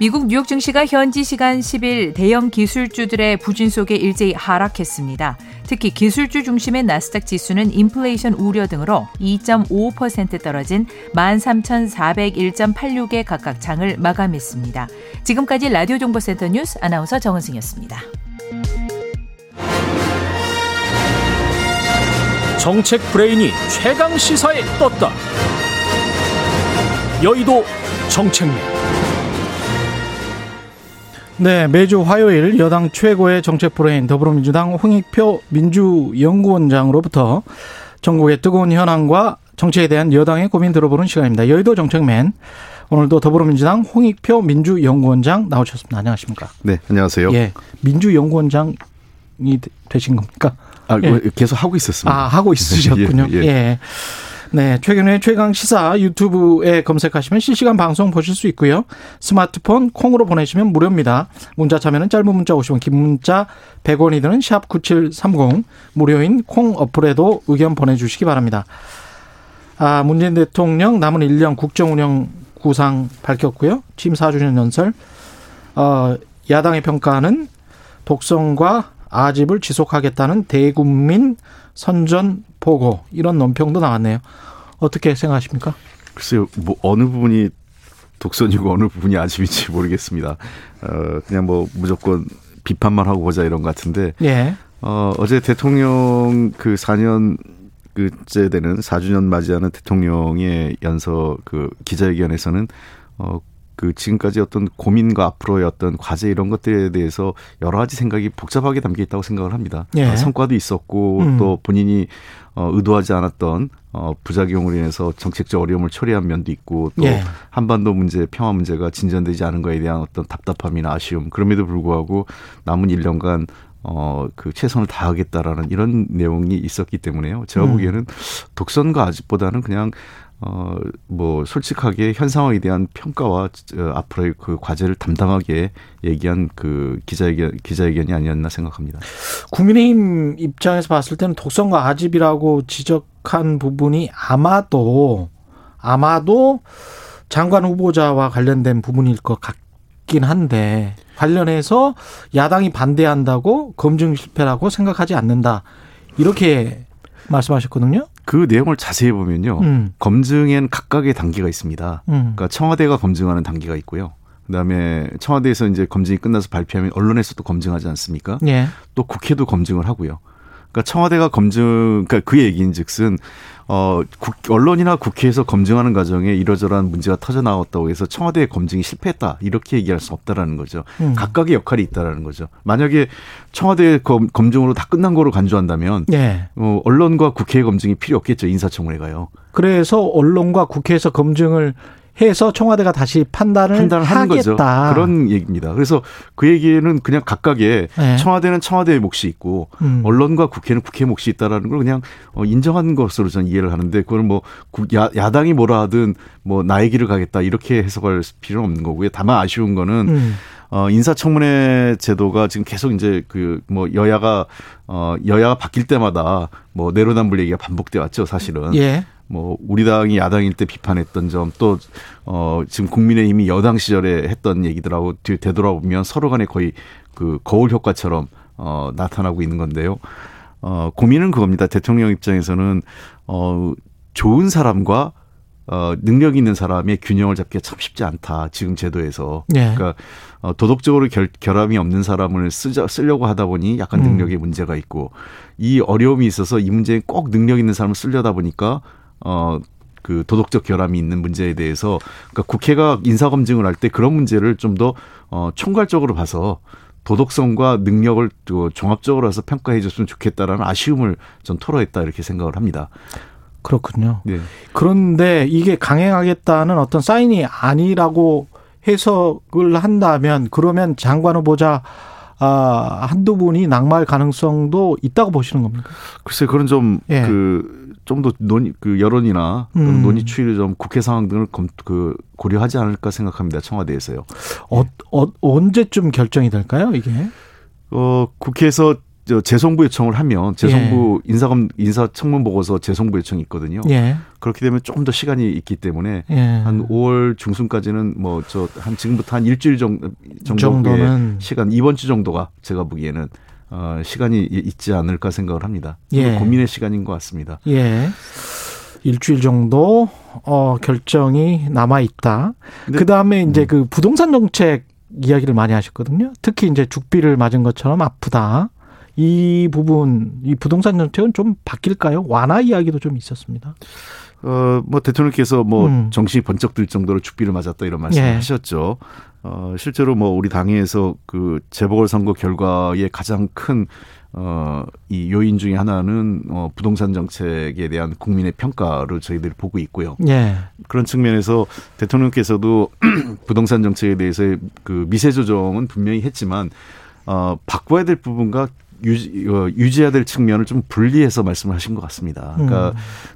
미국 뉴욕 증시가 현지 시간 10일 대형 기술주들의 부진 속에 일제히 하락했습니다. 특히 기술주 중심의 나스닥 지수는 인플레이션 우려 등으로 2.55% 떨어진 13,401.86에 각각 장을 마감했습니다. 지금까지 라디오 정보센터 뉴스 아나운서 정은승이었습니다. 정책 브레인이 최강 시사에 떴다. 여의도 정책맨. 네, 매주 화요일 여당 최고의 정책 브레인 더불어민주당 홍익표 민주연구원장으로부터 전국의 뜨거운 현황과 정치에 대한 여당의 고민 들어보는 시간입니다. 여의도 정책맨, 오늘도 더불어민주당 홍익표 민주연구원장 나오셨습니다. 안녕하십니까? 네, 안녕하세요. 예, 민주연구원장이 되신 겁니까? 아, 예. 계속 하고 있었습니다. 아, 하고 있으셨군요. 예. 예. 네, 최근에 최강시사 유튜브에 검색하시면 실시간 방송 보실 수 있고요. 스마트폰 콩으로 보내시면 무료입니다. 문자 참여는 짧은 문자 50원, 긴 문자 100원이 드는 샵 9730 무료인 콩 어플에도 의견 보내주시기 바랍니다. 아, 문재인 대통령 남은 1년 국정운영 구상 밝혔고요. 취임 4주년 연설, 야당의 평가는 독성과 아집을 지속하겠다는 대국민 선전 보고, 이런 논평도 나왔네요. 어떻게 생각하십니까? 글쎄요, 뭐 어느 부분이 독선이고 어느 부분이 아집인지 모르겠습니다. 그냥 뭐 무조건 비판만 하고 보자 이런 것 같은데. 예. 어제 대통령 그 4년째 되는 4주년 맞이하는 대통령의 연설 그 기자회견에서는 그 지금까지 어떤 고민과 앞으로의 어떤 과제 이런 것들에 대해서 여러 가지 생각이 복잡하게 담겨 있다고 생각을 합니다. 예. 성과도 있었고 또 본인이 의도하지 않았던 부작용으로 인해서 정책적 어려움을 초래한 면도 있고 또 예. 한반도 문제, 평화 문제가 진전되지 않은 것에 대한 어떤 답답함이나 아쉬움, 그럼에도 불구하고 남은 1년간 그 최선을 다하겠다라는 이런 내용이 있었기 때문에요. 제가 보기에는 독선과 아집보다는 그냥 뭐 솔직하게 현 상황에 대한 평가와 앞으로의 그 과제를 담담하게 얘기한 그 기자회견이 아니었나 생각합니다. 국민의힘 입장에서 봤을 때는 독선과 아집이라고 지적한 부분이 아마도 장관 후보자와 관련된 부분일 것 같긴 한데, 관련해서 야당이 반대한다고 검증 실패라고 생각하지 않는다, 이렇게 말씀하셨거든요. 그 내용을 자세히 보면요. 검증엔 각각의 단계가 있습니다. 그러니까 청와대가 검증하는 단계가 있고요. 그다음에 청와대에서 이제 검증이 끝나서 발표하면 언론에서도 검증하지 않습니까? 예. 또 국회도 검증을 하고요. 그러니까 청와대가 그러니까 그 얘기인즉슨 언론이나 국회에서 검증하는 과정에 이러저러한 문제가 터져나왔다고 해서 청와대의 검증이 실패했다, 이렇게 얘기할 수 없다라는 거죠. 각각의 역할이 있다라는 거죠. 만약에 청와대의 검증으로 다 끝난 거로 간주한다면 네. 언론과 국회의 검증이 필요 없겠죠. 인사청문회가요. 그래서 언론과 국회에서 검증을 해서 청와대가 다시 판단을 하는 거죠. 그런 얘기입니다. 그래서 그 얘기는 그냥 각각의 네. 청와대는 청와대의 몫이 있고 언론과 국회는 국회의 몫이 있다라는 걸 그냥 인정한 것으로 저는 이해를 하는데, 그걸 뭐 야당이 뭐라 하든 뭐 나의 길을 가겠다 이렇게 해석할 필요는 없는 거고요. 다만 아쉬운 거는 인사청문회 제도가 지금 계속 이제 그 뭐 여야가 바뀔 때마다 뭐 내로남불 얘기가 반복돼 왔죠, 사실은. 예. 뭐 우리 당이 야당일 때 비판했던 점, 또 지금 국민의힘이 여당 시절에 했던 얘기들하고 되돌아보면 서로 간에 거의 그 거울 효과처럼 나타나고 있는 건데요. 고민은 그겁니다. 대통령 입장에서는 좋은 사람과 능력 있는 사람의 균형을 잡기가 참 쉽지 않다, 지금 제도에서. 네. 그러니까 도덕적으로 결함이 없는 사람을 쓰려고 하다 보니 약간 능력에 문제가 있고, 이 어려움이 있어서 이 문제에 꼭 능력 있는 사람을 쓰려다 보니까 그 도덕적 결함이 있는 문제에 대해서 그러니까 국회가 인사검증을 할 때 그런 문제를 좀 더 총괄적으로 봐서 도덕성과 능력을 종합적으로 해서 평가해 줬으면 좋겠다라는 아쉬움을 전 토로했다 이렇게 생각을 합니다. 그렇군요. 네. 그런데 이게 강행하겠다는 어떤 사인이 아니라고 해석을 한다면 그러면 장관 후보자 한두 분이 낙마할 가능성도 있다고 보시는 겁니까? 글쎄 그런 좀 좀 더 논의 여론이나 논의 추이를 좀 국회 상황 등을 고려하지 않을까 생각합니다. 청와대에서요. 언제쯤 결정이 될까요, 이게? 국회에서 재송부 요청을 하면 재송부 인사청문 보고서 재송부 요청이 있거든요. 예. 그렇게 되면 조금 더 시간이 있기 때문에 한 5월 중순까지는 뭐 한 지금부터 한 일주일 정도의 시간, 이번 주 정도가 제가 보기에는 시간이 있지 않을까 생각을 합니다. 예. 고민의 시간인 것 같습니다. 예. 일주일 정도 결정이 남아 있다. 그 다음에 이제 그 부동산 정책 이야기를 많이 하셨거든요. 특히 이제 죽비를 맞은 것처럼 아프다. 이 부분, 이 부동산 정책은 좀 바뀔까요? 완화 이야기도 좀 있었습니다. 뭐 대통령께서 뭐 정신이 번쩍 들 정도로 죽비를 맞았다 이런 말씀을 하셨죠. 실제로 뭐 우리 당에서 그 재보궐선거 결과의 가장 큰 이 요인 중에 하나는 부동산 정책에 대한 국민의 평가를 저희들이 보고 있고요. 예. 그런 측면에서 대통령께서도 부동산 정책에 대해서의 그 미세 조정은 분명히 했지만 바꿔야 될 부분과 유지해야 될 측면을 좀 분리해서 말씀을 하신 것 같습니다. 그러니까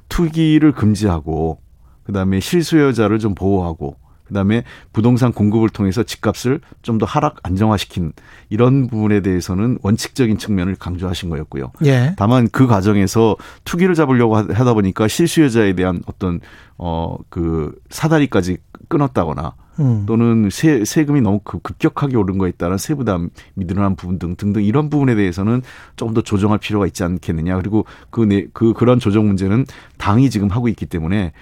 투기를 금지하고 그다음에 실수요자를 좀 보호하고 그다음에 부동산 공급을 통해서 집값을 좀 더 하락 안정화시킨 이런 부분에 대해서는 원칙적인 측면을 강조하신 거였고요. 예. 다만 그 과정에서 투기를 잡으려고 하다 보니까 실수요자에 대한 어떤 그 사다리까지 끊었다거나 또는 세금이 너무 급격하게 오른 거에 따른 세부담이 늘어난 부분 등등 이런 부분에 대해서는 조금 더 조정할 필요가 있지 않겠느냐. 그리고 그런 조정 문제는 당이 지금 하고 있기 때문에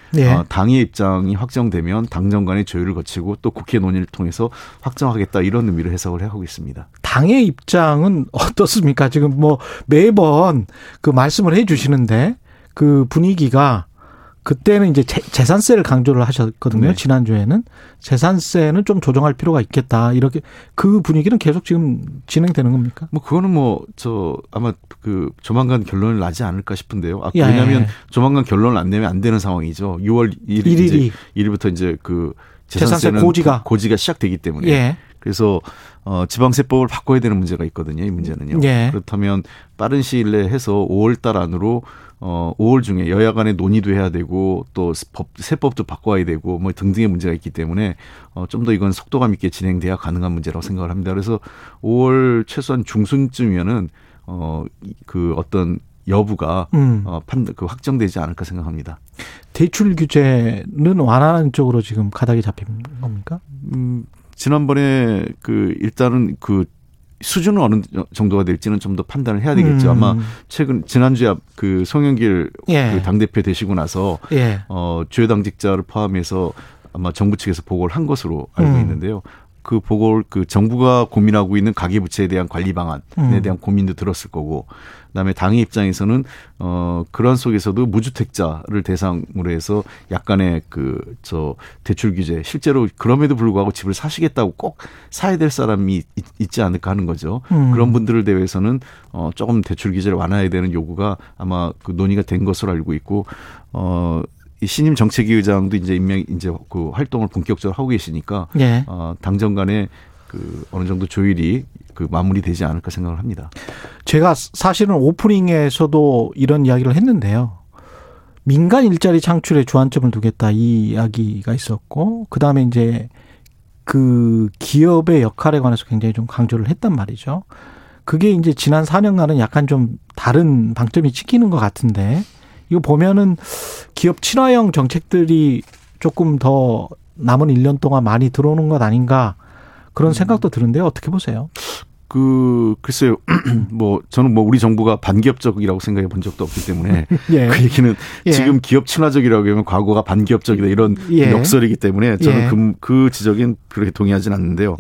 당의 입장이 확정되면 당정 간의 조율을 거치고 또 국회 논의를 통해서 확정하겠다 이런 의미로 해석을 하고 있습니다. 당의 입장은 어떻습니까? 지금 뭐 매번 그 말씀을 해 주시는데 그 분위기가 그때는 이제 재산세를 강조를 하셨거든요. 네. 지난주에는 재산세는 좀 조정할 필요가 있겠다. 이렇게 그 분위기는 계속 지금 진행되는 겁니까? 뭐 그거는 아마 그 조만간 결론을 나지 않을까 싶은데요. 왜냐하면 조만간 결론을 안 내면 안 되는 상황이죠. 6월 1일부터 이제 그 재산세 고지가 시작되기 때문에. 예. 그래서 지방세법을 바꿔야 되는 문제가 있거든요. 이 문제는요. 예. 그렇다면 빠른 시일 내에 해서 5월 달 안으로 5월 중에 여야 간에 논의도 해야 되고 또 세법도 바꿔야 되고 뭐 등등의 문제가 있기 때문에 좀 더 이건 속도감 있게 진행돼야 가능한 문제라고 생각을 합니다. 그래서 5월 최소한 중순쯤이면은 그 어떤 여부가 확정되지 않을까 생각합니다. 대출 규제는 완화하는 쪽으로 지금 가닥이 잡힌 겁니까? 지난번에 그 일단은 그 수준은 어느 정도가 될지는 좀 더 판단을 해야 되겠죠. 아마 지난주에 그 송영길 그 당대표 되시고 나서 주요 당직자를 포함해서 아마 정부 측에서 보고를 한 것으로 알고 있는데요. 그 보고를 그 정부가 고민하고 있는 가계부채에 대한 관리 방안에 대한 고민도 들었을 거고, 그다음에 당의 입장에서는 그런 속에서도 무주택자를 대상으로 해서 약간의 대출 규제, 실제로 그럼에도 불구하고 집을 사시겠다고 꼭 사야 될 사람이 있지 않을까 하는 거죠. 그런 분들을 대해서는 조금 대출 규제를 완화해야 되는 요구가 아마 그 논의가 된 것으로 알고 있고, 신임 정책위 의장도 이제 그 활동을 본격적으로 하고 계시니까 당정 간에 그 어느 정도 조율이 그 마무리되지 않을까 생각을 합니다. 제가 사실은 오프닝에서도 이런 이야기를 했는데요. 민간 일자리 창출에 주안점을 두겠다 이 이야기가 있었고, 그 다음에 이제 그 기업의 역할에 관해서 굉장히 좀 강조를 했단 말이죠. 그게 이제 지난 4년간은 약간 좀 다른 방점이 찍히는 것 같은데. 이거 보면은 기업 친화형 정책들이 조금 더 남은 1년 동안 많이 들어오는 것 아닌가 그런 생각도 드는데요. 어떻게 보세요? 글쎄요. 저는 우리 정부가 반기업적이라고 생각해 본 적도 없기 때문에 그 얘기는 지금 기업 친화적이라고 하면 과거가 반기업적이다 이런 역설이기 때문에 저는 그 지적엔 그렇게 동의하진 않는데요.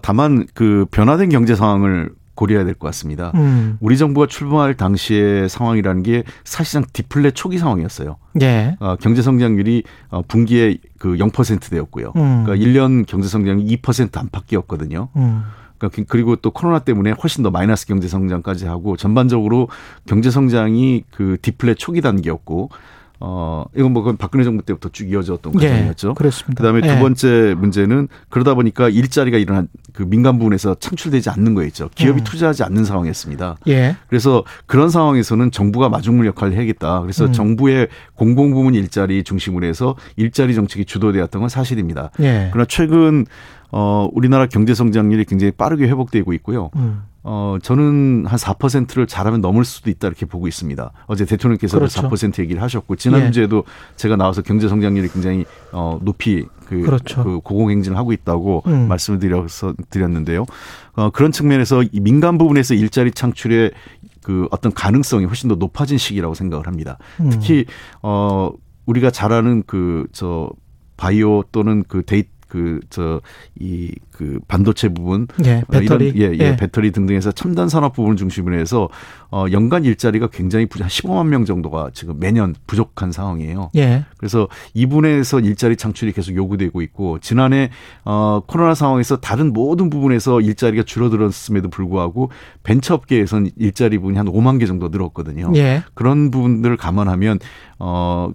다만 그 변화된 경제 상황을 고려해야 될 것 같습니다. 우리 정부가 출범할 당시의 상황이라는 게 사실상 디플레 초기 상황이었어요. 예. 경제 성장률이 분기에 그 0%대였고요. 그러니까 1년 경제 성장이 2% 안팎이었거든요. 그리고 또 코로나 때문에 훨씬 더 마이너스 경제 성장까지 하고 전반적으로 경제 성장이 그 디플레 초기 단계였고 이건 뭐 박근혜 정부 때부터 쭉 이어졌던 과정이었죠. 예, 그렇습니다. 그다음에 두 번째 문제는 그러다 보니까 일자리가 일어난 그 민간 부분에서 창출되지 않는 거 있죠. 기업이 투자하지 않는 상황이었습니다. 예. 그래서 그런 상황에서는 정부가 마중물 역할을 해야겠다. 그래서 정부의 공공부문 일자리 중심으로 해서 일자리 정책이 주도되었던 건 사실입니다. 예. 그러나 최근 우리나라 경제 성장률이 굉장히 빠르게 회복되고 있고요. 저는 한 4%를 잘하면 넘을 수도 있다 이렇게 보고 있습니다. 어제 대통령께서도 그렇죠. 4% 얘기를 하셨고 지난주에도 예. 제가 나와서 경제 성장률이 굉장히 높이 그렇죠. 그 고공행진을 하고 있다고 말씀을 드렸는데요. 그런 측면에서 이 민간 부분에서 일자리 창출의 그 어떤 가능성이 훨씬 더 높아진 시기라고 생각을 합니다. 특히 우리가 잘 아는 그 저 바이오 또는 그 데이터 반도체 부분, 예, 배터리, 이런, 예. 배터리 등등에서 첨단 산업 부분을 중심으로 해서 연간 일자리가 굉장히 한 15만 명 정도가 지금 매년 부족한 상황이에요. 예. 그래서 이분에서 일자리 창출이 계속 요구되고 있고 지난해 코로나 상황에서 다른 모든 부분에서 일자리가 줄어들었음에도 불구하고 벤처업계에서는 일자리 부분이 한 5만 개 정도 늘었거든요. 예. 그런 부분들을 감안하면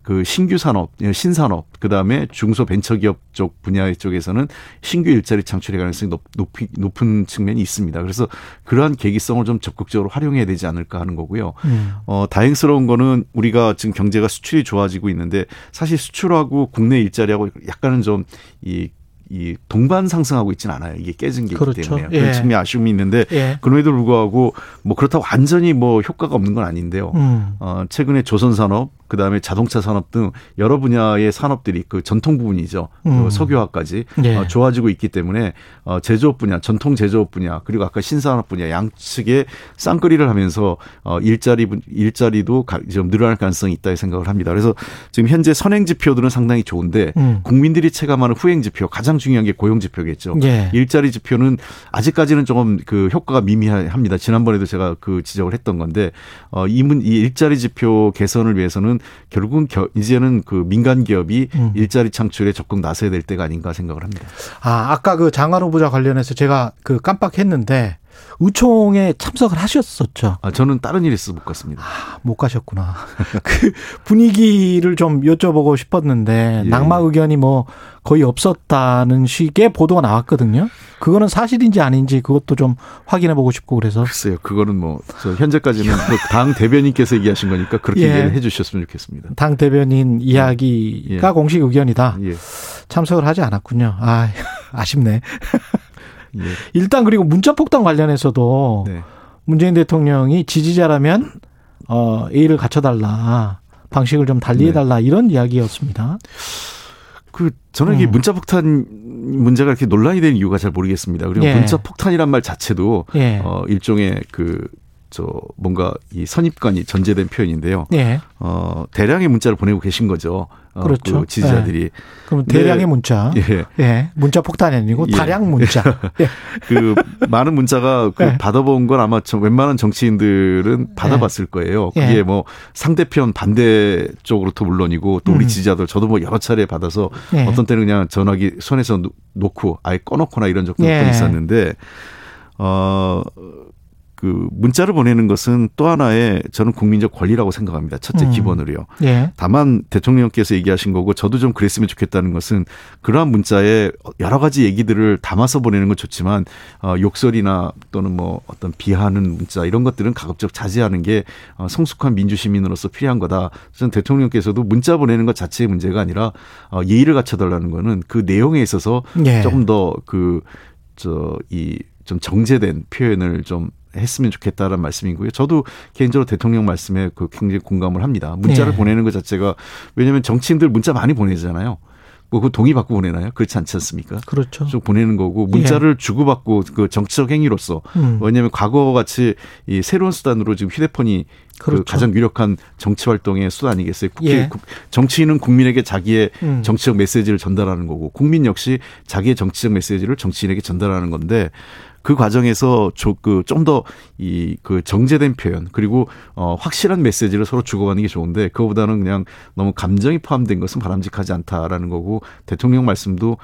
그 신규 산업, 신산업, 그 다음에 중소 벤처기업 쪽 분야 쪽에서는 신규 일자리 창출의 가능성이 높은 측면이 있습니다. 그래서 그러한 계기성을 좀 적극적으로 활용해야 되지 않을까 하는 거고요. 다행스러운 거는 우리가 지금 경제가 수출이 좋아지고 있는데 사실 수출하고 국내 일자리하고 약간은 좀 이 동반 상승하고 있지는 않아요. 이게 깨진 게 그렇죠. 있기 때문에요. 그런 측면 아쉬움이 있는데 그럼에도 불구하고 뭐 그렇다고 완전히 뭐 효과가 없는 건 아닌데요. 최근에 조선산업 그다음에 자동차 산업 등 여러 분야의 산업들이 그 전통 부분이죠. 석유화까지 좋아지고 있기 때문에 제조업 분야, 전통 제조업 분야 그리고 아까 신산업 분야 양측에 쌍끌이를 하면서 일자리도 좀 늘어날 가능성이 있다고 생각을 합니다. 그래서 지금 현재 선행 지표들은 상당히 좋은데 국민들이 체감하는 후행 지표 가장 중요한 게 고용 지표겠죠. 예. 일자리 지표는 아직까지는 조금 그 효과가 미미합니다. 지난번에도 제가 그 지적을 했던 건데 이 일자리 지표 개선을 위해서는 결국은 이제는 그 민간 기업이 일자리 창출에 적극 나서야 될 때가 아닌가 생각을 합니다. 아까 그 장관 후보자 관련해서 제가 그 깜빡했는데 의총에 참석을 하셨었죠? 저는 다른 일이 있어서 못 갔습니다. 못 가셨구나. 그 분위기를 좀 여쭤보고 싶었는데 예. 낙마 의견이 뭐 거의 없었다는 식의 보도가 나왔거든요. 그거는 사실인지 아닌지 그것도 좀 확인해보고 싶고 그래서. 글쎄요. 그거는 뭐 현재까지는 당 대변인께서 얘기하신 거니까 그렇게 예. 이해를 해 주셨으면 좋겠습니다. 당 대변인 이야기가 예. 공식 의견이다. 예. 참석을 하지 않았군요. 아쉽네. 예. 일단 그리고 문자폭탄 관련해서도 네. 문재인 대통령이 지지자라면 예의를 갖춰달라. 방식을 좀 달리해달라. 네. 이런 이야기였습니다. 저는 이게 문자폭탄 문제가 이렇게 논란이 되는 이유가 잘 모르겠습니다. 그리고 예. 문자폭탄이란 말 자체도 예. 일종의 뭔가 이 선입관이 전제된 표현인데요. 예. 대량의 문자를 보내고 계신 거죠. 그렇죠. 그 지지자들이. 예. 그럼 대량의 문자. 예. 예. 문자 폭탄이 아니고 다량 문자. 예. 그 많은 문자가 예. 받아본 건 아마 웬만한 정치인들은 받아봤을 거예요. 그게 뭐 상대편 반대 쪽으로도 물론이고 또 우리 지지자들 저도 뭐 여러 차례 받아서 어떤 때는 그냥 전화기 손에서 놓고 아예 꺼놓거나 이런 적도 있었는데 그 문자를 보내는 것은 또 하나의 저는 국민적 권리라고 생각합니다. 첫째 기본으로요. 예. 다만 대통령께서 얘기하신 거고 저도 좀 그랬으면 좋겠다는 것은 그러한 문자에 여러 가지 얘기들을 담아서 보내는 건 좋지만 욕설이나 또는 뭐 어떤 비하하는 문자 이런 것들은 가급적 자제하는 게 성숙한 민주시민으로서 필요한 거다. 저는 대통령께서도 문자 보내는 것 자체의 문제가 아니라 예의를 갖춰달라는 거는 그 내용에 있어서 예. 조금 더 좀 정제된 표현을 좀 했으면 좋겠다라는 말씀이고요. 저도 개인적으로 대통령 말씀에 굉장히 공감을 합니다. 문자를 보내는 것 자체가 왜냐하면 정치인들 문자 많이 보내잖아요. 뭐 그 동의받고 보내나요? 그렇지 않지 않습니까? 그렇죠. 좀 보내는 거고 문자를 주고받고 그 정치적 행위로서 왜냐하면 과거같이 이 새로운 수단으로 지금 휴대폰이 그렇죠. 그 가장 유력한 정치 활동의 수단 아니겠어요? 정치인은 국민에게 자기의 정치적 메시지를 전달하는 거고 국민 역시 자기의 정치적 메시지를 정치인에게 전달하는 건데 그 과정에서 좀 더 이 그 정제된 표현 그리고 확실한 메시지를 서로 주고받는 게 좋은데 그거보다는 그냥 너무 감정이 포함된 것은 바람직하지 않다라는 거고 대통령 말씀도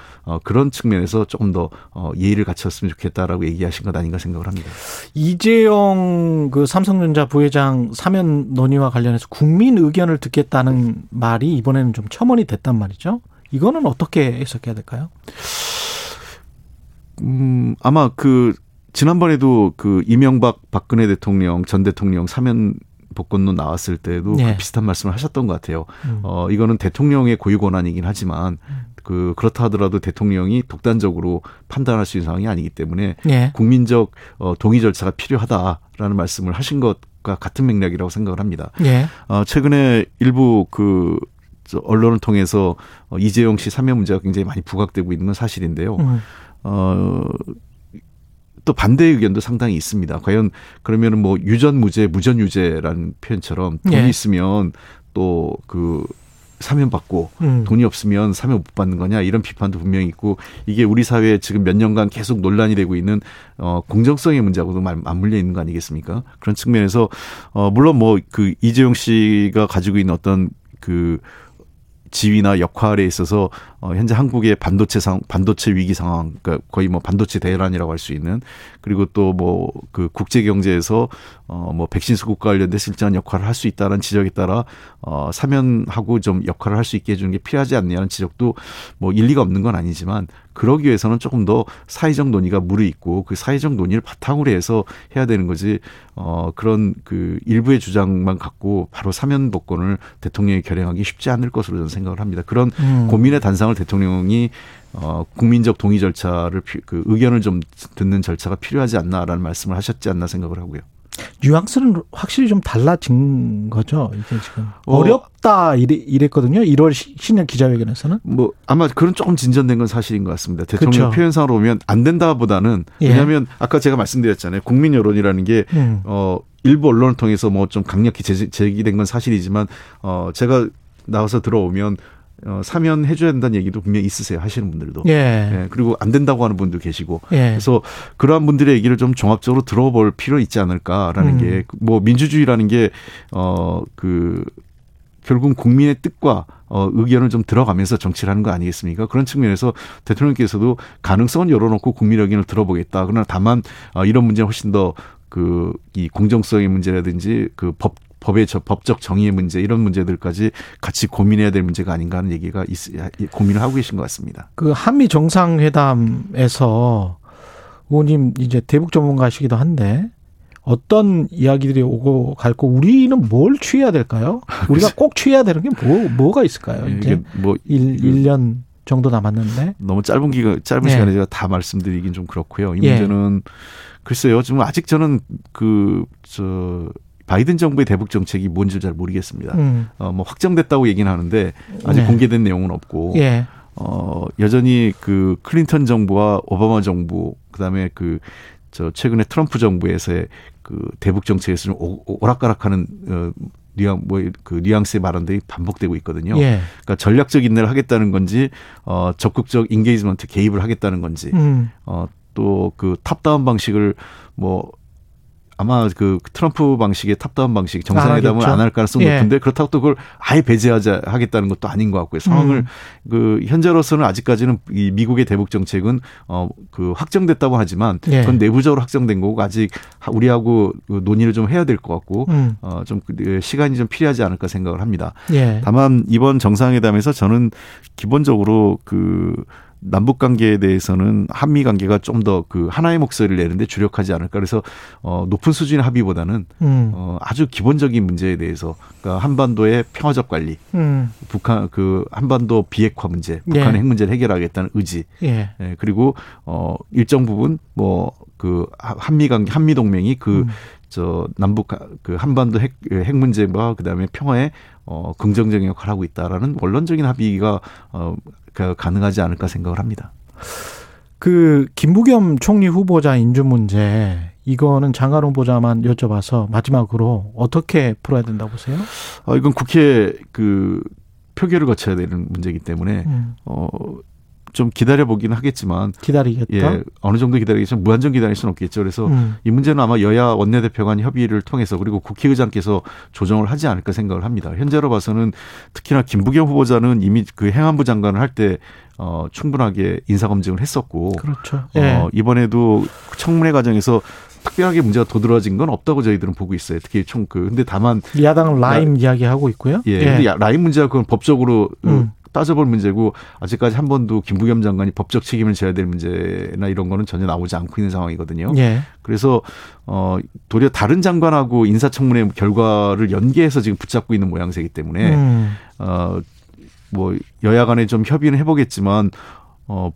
그런 측면에서 조금 더 예의를 갖췄으면 좋겠다라고 얘기하신 것 아닌가 생각을 합니다. 이재용 그 삼성전자 부회장 사면 논의와 관련해서 국민 의견을 듣겠다는 말이 이번에는 좀 첨언이 됐단 말이죠. 이거는 어떻게 해석해야 될까요? 아마 그 지난번에도 그 이명박 박근혜 대통령 전 대통령 사면 복권론 나왔을 때도 네. 비슷한 말씀을 하셨던 것 같아요. 이거는 대통령의 고유 권한이긴 하지만 그렇다 하더라도 대통령이 독단적으로 판단할 수 있는 상황이 아니기 때문에 네. 국민적 동의 절차가 필요하다라는 말씀을 하신 것과 같은 맥락이라고 생각을 합니다. 네. 최근에 일부 그 언론을 통해서 이재용 씨 사면 문제가 굉장히 많이 부각되고 있는 건 사실인데요. 또 반대 의견도 상당히 있습니다. 과연 그러면은 뭐 유전무죄, 무전유죄라는 표현처럼 돈이 예. 있으면 또 그 사면 받고 돈이 없으면 사면 못 받는 거냐 이런 비판도 분명히 있고 이게 우리 사회에 지금 몇 년간 계속 논란이 되고 있는 공정성의 문제하고도 맞물려 있는 거 아니겠습니까? 그런 측면에서 물론 뭐 그 이재용 씨가 가지고 있는 어떤 그 지위나 역할에 있어서 현재 한국의 반도체 위기 상황, 그러니까 거의 뭐 반도체 대란이라고 할 수 있는 그리고 또 뭐 그 국제 경제에서 뭐 백신 수급과 관련된 실질적인 역할을 할 수 있다는 지적에 따라 사면하고 좀 역할을 할 수 있게 해주는 게 필요하지 않냐는 지적도 뭐 일리가 없는 건 아니지만 그러기 위해서는 조금 더 사회적 논의가 무르익고 그 사회적 논의를 바탕으로 해서 해야 되는 거지 그런 그 일부의 주장만 갖고 바로 사면 복권을 대통령이 결행하기 쉽지 않을 것으로 저는 생각을 합니다. 그런 고민의 단상을 대통령이 국민적 동의 절차를 그 의견을 좀 듣는 절차가 필요하지 않나라는 말씀을 하셨지 않나 생각을 하고요. 뉘앙스는 확실히 좀 달라진 거죠. 이게 지금 어렵다 이랬거든요. 1월 신년 기자회견에서는. 뭐 아마 그런 조금 진전된 건 사실인 것 같습니다. 대통령 그렇죠. 표현상으로 보면 안 된다보다는 예. 왜냐하면 아까 제가 말씀드렸잖아요. 국민 여론이라는 게 일부 언론을 통해서 뭐 좀 강력히 제기된 건 사실이지만 제가 나와서 들어오면 사면 해줘야 된다는 얘기도 분명히 있으세요. 하시는 분들도. 예. 예. 그리고 안 된다고 하는 분도 계시고. 예. 그래서 그러한 분들의 얘기를 좀 종합적으로 들어볼 필요 있지 않을까라는 게 뭐 민주주의라는 게 그 결국 국민의 뜻과 의견을 좀 들어가면서 정치를 하는 거 아니겠습니까? 그런 측면에서 대통령께서도 가능성은 열어놓고 국민 의견을 들어보겠다. 그러나 다만 이런 문제는 훨씬 더 그 이 공정성의 문제라든지 그 법적 정의의 문제 이런 문제들까지 같이 고민해야 될 문제가 아닌가 하는 얘기가 고민을 하고 계신 것 같습니다. 그 한미 정상회담에서 의원님 이제 대북 전문가시기도 한데 어떤 이야기들이 오고 갈고 우리는 뭘 취해야 될까요? 우리가 꼭 취해야 되는 게 뭐가 있을까요? 이제 뭐 1년 정도 남았는데 너무 짧은 네. 시간에 제가 다 말씀드리긴 좀 그렇고요. 이 문제는 글쎄요. 지금 아직 저는 바이든 정부의 대북 정책이 뭔지 잘 모르겠습니다. 뭐 확정됐다고 얘기는 하는데 아직 네. 공개된 내용은 없고 예. 여전히 그 클린턴 정부와 오바마 정부 그다음에 최근에 트럼프 정부에서의 그 대북 정책에서 좀 오락가락하는 뉘앙스의 발언들이 반복되고 있거든요. 예. 그러니까 전략적 인내를 하겠다는 건지 적극적 인게이지먼트 개입을 하겠다는 건지 또 그 탑다운 방식을 뭐 아마 그 트럼프 방식의 탑다운 방식 정상회담은 안 할 가능성이 높은데 예. 그렇다고 또 그걸 아예 배제하겠다는 것도 아닌 것 같고요. 상황을 그 현재로서는 아직까지는 이 미국의 대북 정책은 그 확정됐다고 하지만 예. 그건 내부적으로 확정된 거고 아직 우리하고 논의를 좀 해야 될 것 같고 좀 시간이 좀 필요하지 않을까 생각을 합니다. 예. 다만 이번 정상회담에서 저는 기본적으로 그 남북 관계에 대해서는 한미 관계가 좀 더 그 하나의 목소리를 내는데 주력하지 않을까. 그래서 높은 수준의 합의보다는 아주 기본적인 문제에 대해서 그러니까 한반도의 평화적 관리, 북한 그 한반도 비핵화 문제, 북한의 예. 핵 문제를 해결하겠다는 의지, 예. 예, 그리고 일정 부분 뭐 그 한미 동맹이 남북 그 한반도 핵 문제와 그다음에 평화에 긍정적인 역할을 하고 있다라는 원론적인 합의가 가능하지 않을까 생각을 합니다. 그 김부겸 총리 후보자 인준 문제 이거는 장관 후보자만 여쭤봐서 마지막으로 어떻게 풀어야 된다고 보세요? 이건 국회 그 표결을 거쳐야 되는 문제이기 때문에 좀 기다려보긴 하겠지만. 기다리겠다. 예, 어느 정도 기다리겠지만 무한정 기다릴 수는 없겠죠. 그래서 이 문제는 아마 여야 원내대표 간 협의를 통해서 그리고 국회의장께서 조정을 하지 않을까 생각을 합니다. 현재로 봐서는 특히나 김부겸 후보자는 이미 그 행안부 장관을 할 때 충분하게 인사검증을 했었고. 그렇죠. 예. 이번에도 청문회 과정에서 특별하게 문제가 도드라진 건 없다고 저희들은 보고 있어요. 특히 근데 다만. 야당은 라임 이야기하고 있고요. 예. 근데 라임 문제가 그건 법적으로 따져볼 문제고 아직까지 한 번도 김부겸 장관이 법적 책임을 져야 될 문제나 이런 거는 전혀 나오지 않고 있는 상황이거든요. 예. 그래서 도리어 다른 장관하고 인사청문회 결과를 연계해서 지금 붙잡고 있는 모양새이기 때문에 여야 간에 좀 협의는 해보겠지만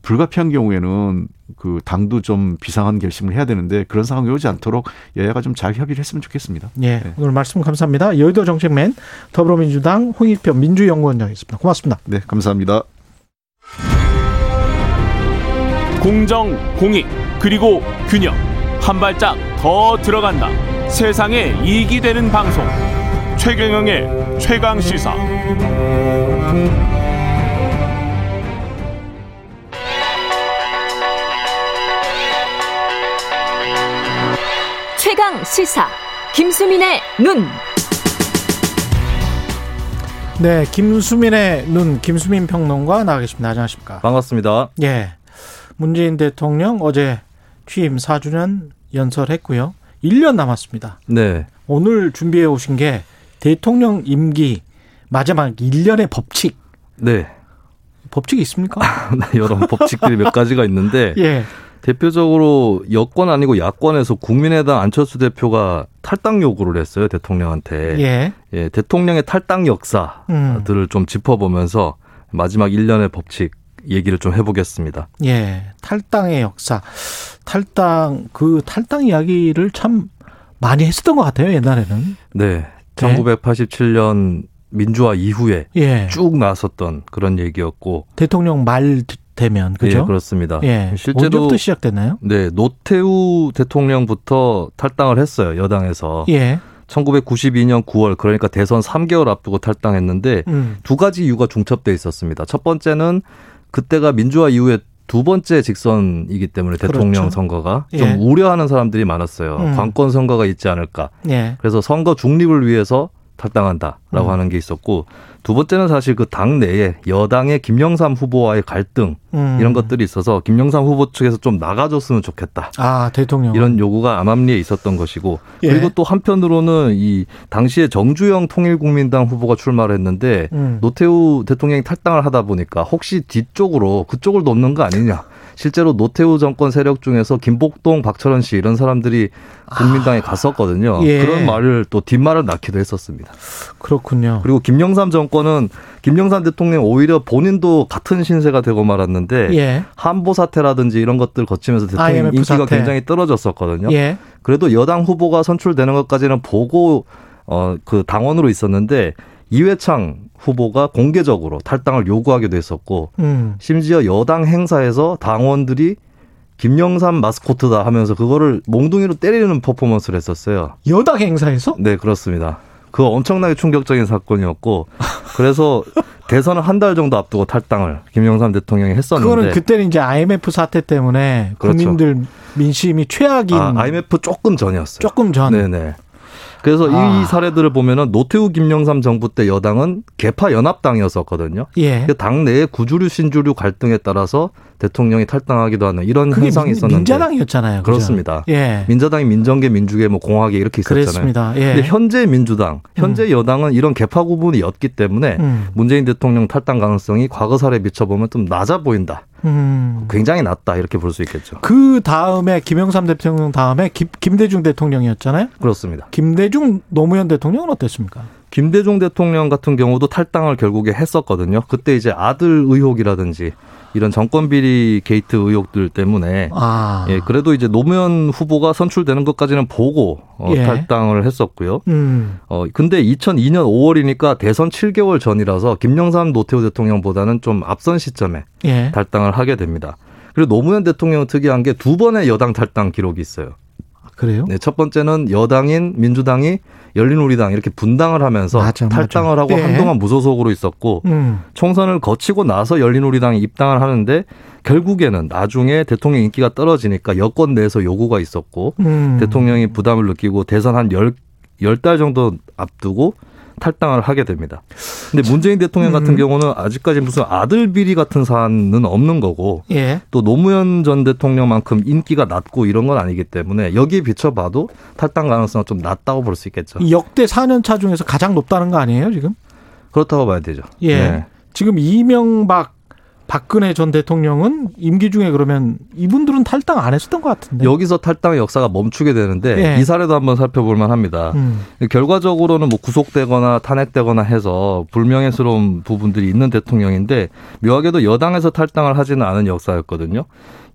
불가피한 경우에는 그 당도 좀 비상한 결심을 해야 되는데 그런 상황이 오지 않도록 여야가 좀 잘 협의를 했으면 좋겠습니다. 예, 네. 오늘 말씀 감사합니다. 여의도 정책맨 더불어민주당 홍익표 민주연구원장이었습니다. 고맙습니다. 네, 감사합니다. 공정, 공익, 그리고 균형. 한 발짝 더 들어간다. 세상에 이익이 되는 방송. 최경영의 최강시사. 최강 시사 김수민의 눈. 네, 김수민의 눈, 김수민 평론가 나와 계십니다. 안녕하십니까? 반갑습니다. 예, 문재인 대통령 어제 취임 4주년 연설했고요. 1년 남았습니다. 네. 오늘 준비해 오신 게 대통령 임기 마지막 1년의 법칙. 네. 법칙이 있습니까? 여러 법칙들이 몇 가지가 있는데. 예. 대표적으로 여권 아니고 야권에서 국민의당 안철수 대표가 탈당 요구를 했어요, 대통령한테. 예. 예, 대통령의 탈당 역사들을 좀 짚어보면서 마지막 1년의 법칙 얘기를 좀 해보겠습니다. 예, 탈당의 역사. 탈당 이야기를 참 많이 했었던 것 같아요, 옛날에는. 네, 1987년 민주화 이후에 쭉 나섰던 그런 얘기였고. 대통령 말 되면 그죠? 예, 그렇습니다. 예, 실제로 언제부터 시작됐나요? 네, 노태우 대통령부터 탈당을 했어요, 여당에서. 예. 1992년 9월, 그러니까 대선 3개월 앞두고 탈당했는데 두 가지 이유가 중첩돼 있었습니다. 첫 번째는 그때가 민주화 이후에 두 번째 직선이기 때문에 대통령 선거가 좀 우려하는 사람들이 많았어요. 관권 선거가 있지 않을까. 예. 그래서 선거 중립을 위해서 탈당한다라고 하는 게 있었고, 두 번째는 사실 그 당내에 여당의 김영삼 후보와의 갈등 이런 것들이 있어서 김영삼 후보 측에서 좀 나가줬으면 좋겠다. 아, 대통령. 이런 요구가 암암리에 있었던 것이고. 예. 그리고 또 한편으로는 이 당시에 정주영 통일국민당 후보가 출마를 했는데 노태우 대통령이 탈당을 하다 보니까 혹시 뒤쪽으로 그쪽을 돕는 거 아니냐. 실제로 노태우 정권 세력 중에서 김복동, 박철원 씨 이런 사람들이 국민당에 갔었거든요. 예. 그런 말을 또 뒷말을 낳기도 했었습니다. 그렇군요. 그리고 김영삼 정권은 김영삼 대통령 오히려 본인도 같은 신세가 되고 말았는데 한보 사태라든지 이런 것들 거치면서 대통령 인기가 사태. 굉장히 떨어졌었거든요. 예. 그래도 여당 후보가 선출되는 것까지는 보고 그 당원으로 있었는데 이회창 후보가 공개적으로 탈당을 요구하기도 했었고 심지어 여당 행사에서 당원들이 김영삼 마스코트다 하면서 그거를 몽둥이로 때리는 퍼포먼스를 했었어요. 여당 행사에서? 네, 그렇습니다. 그거 엄청나게 충격적인 사건이었고 그래서 대선을 한 달 정도 앞두고 탈당을 김영삼 대통령이 했었는데 그거는 그때는 이제 IMF 사태 때문에 국민들 민심이 최악인 IMF 조금 전이었어요. 조금 전. 네네. 그래서 이 사례들을 보면은 노태우 김영삼 정부 때 여당은 개파 연합당이었었거든요. 예. 당내의 구주류 신주류 갈등에 따라서 대통령이 탈당하기도 하는 이런 현상이 있었는데 민자당이었잖아요. 그죠? 그렇습니다. 예. 민자당이 민정계, 민주계, 뭐 공화계 이렇게 있었잖아요. 그렇습니다. 예. 근데 현재 민주당, 현재 여당은 이런 개파 구분이 없기 때문에 문재인 대통령 탈당 가능성이 과거 사례에 비춰보면 좀 낮아 보인다. 굉장히 낮다 이렇게 볼 수 있겠죠. 그 다음에 김영삼 대통령 다음에 김대중 대통령이었잖아요. 그렇습니다. 김대중 노무현 대통령은 어땠습니까? 김대중 대통령 같은 경우도 탈당을 결국에 했었거든요. 그때 이제 아들 의혹이라든지 이런 정권 비리 게이트 의혹들 때문에 예, 그래도 이제 노무현 후보가 선출되는 것까지는 보고 탈당을 했었고요. 근데 2002년 5월이니까 대선 7개월 전이라서 김영삼 노태우 대통령보다는 좀 앞선 시점에 탈당을 하게 됩니다. 그리고 노무현 대통령은 특이한 게 두 번의 여당 탈당 기록이 있어요. 그래요? 네, 첫 번째는 여당인 민주당이 열린우리당 이렇게 분당을 하면서 탈당을 하고 네. 한동안 무소속으로 있었고 총선을 거치고 나서 열린우리당에 입당을 하는데 결국에는 나중에 대통령 인기가 떨어지니까 여권 내에서 요구가 있었고 대통령이 부담을 느끼고 대선 한 10달 정도 앞두고 탈당을 하게 됩니다. 근데 문재인 대통령 같은 경우는 아직까지 무슨 아들 비리 같은 사안은 없는 거고 예. 또 노무현 전 대통령만큼 인기가 낮고 이런 건 아니기 때문에 여기에 비춰봐도 탈당 가능성은 좀 낮다고 볼 수 있겠죠. 역대 4년차 중에서 가장 높다는 거 아니에요 지금? 그렇다고 봐야 되죠. 예. 네. 지금 이명박 박근혜 전 대통령은 임기 중에 그러면 이분들은 탈당 안 했었던 것 같은데. 여기서 탈당의 역사가 멈추게 되는데 예. 이 사례도 한번 살펴볼 만합니다. 결과적으로는 뭐 구속되거나 탄핵되거나 해서 불명예스러운 부분들이 있는 대통령인데 묘하게도 여당에서 탈당을 하지는 않은 역사였거든요.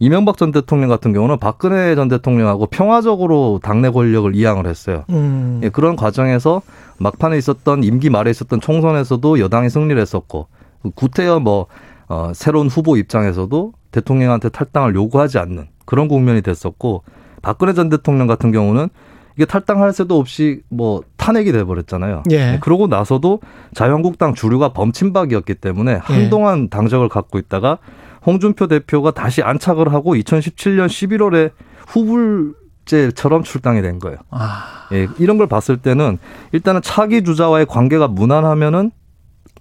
이명박 전 대통령 같은 경우는 박근혜 전 대통령하고 평화적으로 당내 권력을 이양을 했어요. 예, 그런 과정에서 막판에 있었던 임기 말에 있었던 총선에서도 여당이 승리를 했었고 구태여 뭐 새로운 후보 입장에서도 대통령한테 탈당을 요구하지 않는 그런 국면이 됐었고 박근혜 전 대통령 같은 경우는 이게 탈당할 새도 없이 뭐 탄핵이 돼버렸잖아요. 예. 그러고 나서도 자유한국당 주류가 범친박이었기 때문에 한동안 당적을 갖고 있다가 홍준표 대표가 다시 안착을 하고 2017년 11월에 후불제처럼 출당이 된 거예요. 아. 예, 이런 걸 봤을 때는 일단은 차기 주자와의 관계가 무난하면은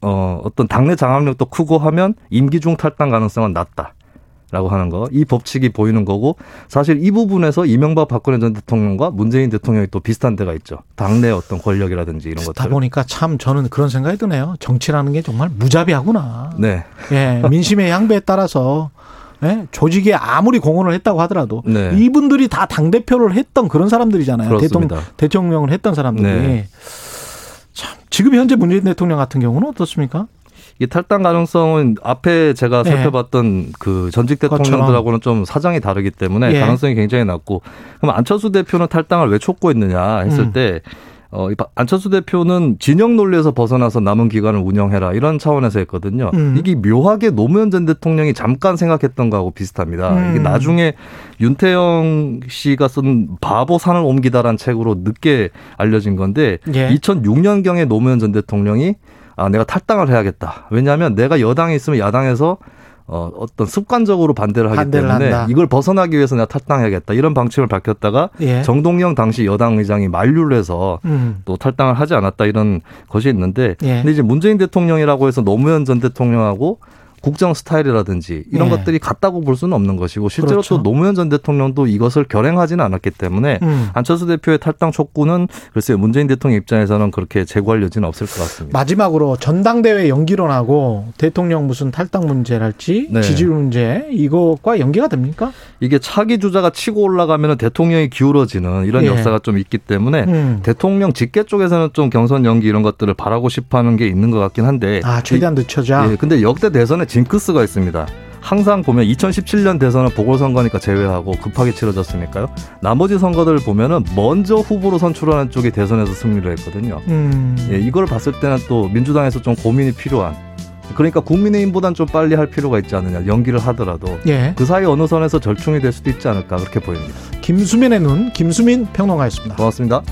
어떤 당내 장악력도 크고 하면 임기 중 탈당 가능성은 낮다라고 하는 거. 이 법칙이 보이는 거고 사실 이 부분에서 이명박 박근혜 전 대통령과 문재인 대통령이 또 비슷한 데가 있죠. 당내 어떤 권력이라든지 이런 것들. 그러다 보니까 참 저는 그런 생각이 드네요. 정치라는 게 정말 무자비하구나. 네. 예, 민심의 양배에 따라서 예, 조직에 아무리 공헌을 했다고 하더라도 네. 이분들이 다 당대표를 했던 그런 사람들이잖아요. 대통령을 했던 사람들이. 네. 참, 지금 현재 문재인 대통령 같은 경우는 어떻습니까? 이 탈당 가능성은 앞에 제가 살펴봤던 네. 그 전직 대통령들하고는 좀 사정이 다르기 때문에 예. 가능성이 굉장히 낮고 그럼 안철수 대표는 탈당을 왜 촉구했느냐 했을 때 안철수 대표는 진영 논리에서 벗어나서 남은 기간을 운영해라 이런 차원에서 했거든요. 이게 묘하게 노무현 전 대통령이 잠깐 생각했던 거하고 비슷합니다. 이게 나중에 윤태영 씨가 쓴 바보 산을 옮기다란 책으로 늦게 알려진 건데 예. 2006년경에 노무현 전 대통령이 내가 탈당을 해야겠다. 왜냐하면 내가 여당에 있으면 야당에서 어떤 습관적으로 반대를 때문에 한다. 이걸 벗어나기 위해서 내가 탈당해야겠다. 이런 방침을 밝혔다가 예. 정동영 당시 여당 의장이 만류를 해서 또 탈당을 하지 않았다. 이런 것이 있는데 예. 근데 이제 문재인 대통령이라고 해서 노무현 전 대통령하고 국정 스타일이라든지 이런 예. 것들이 같다고 볼 수는 없는 것이고 실제로 그렇죠. 또 노무현 전 대통령도 이것을 결행하지는 않았기 때문에 안철수 대표의 탈당 촉구는 글쎄요. 문재인 대통령 입장에서는 그렇게 제고할 여지는 없을 것 같습니다. 마지막으로 전당대회 연기론하고 대통령 무슨 탈당 문제랄지 네. 지지율 문제 이것과 연계가 됩니까? 이게 차기 주자가 치고 올라가면 대통령이 기울어지는 이런 예. 역사가 좀 있기 때문에 대통령 직계 쪽에서는 좀 경선 연기 이런 것들을 바라고 싶어하는 게 있는 것 같긴 한데 최대한 늦춰자. 예, 근데 역대 대선에 징크스가 있습니다. 항상 보면 2017년 대선은 보궐선거니까 제외하고 급하게 치러졌으니까요. 나머지 선거들을 보면은 먼저 후보로 선출하는 쪽이 대선에서 승리를 했거든요. 예, 이걸 봤을 때는 또 민주당에서 좀 고민이 필요한. 그러니까 국민의힘보단 좀 빨리 할 필요가 있지 않느냐. 연기를 하더라도 예. 그 사이 어느 선에서 절충이 될 수도 있지 않을까 그렇게 보입니다. 김수민의 눈 김수민 평론가였습니다. 고맙습니다.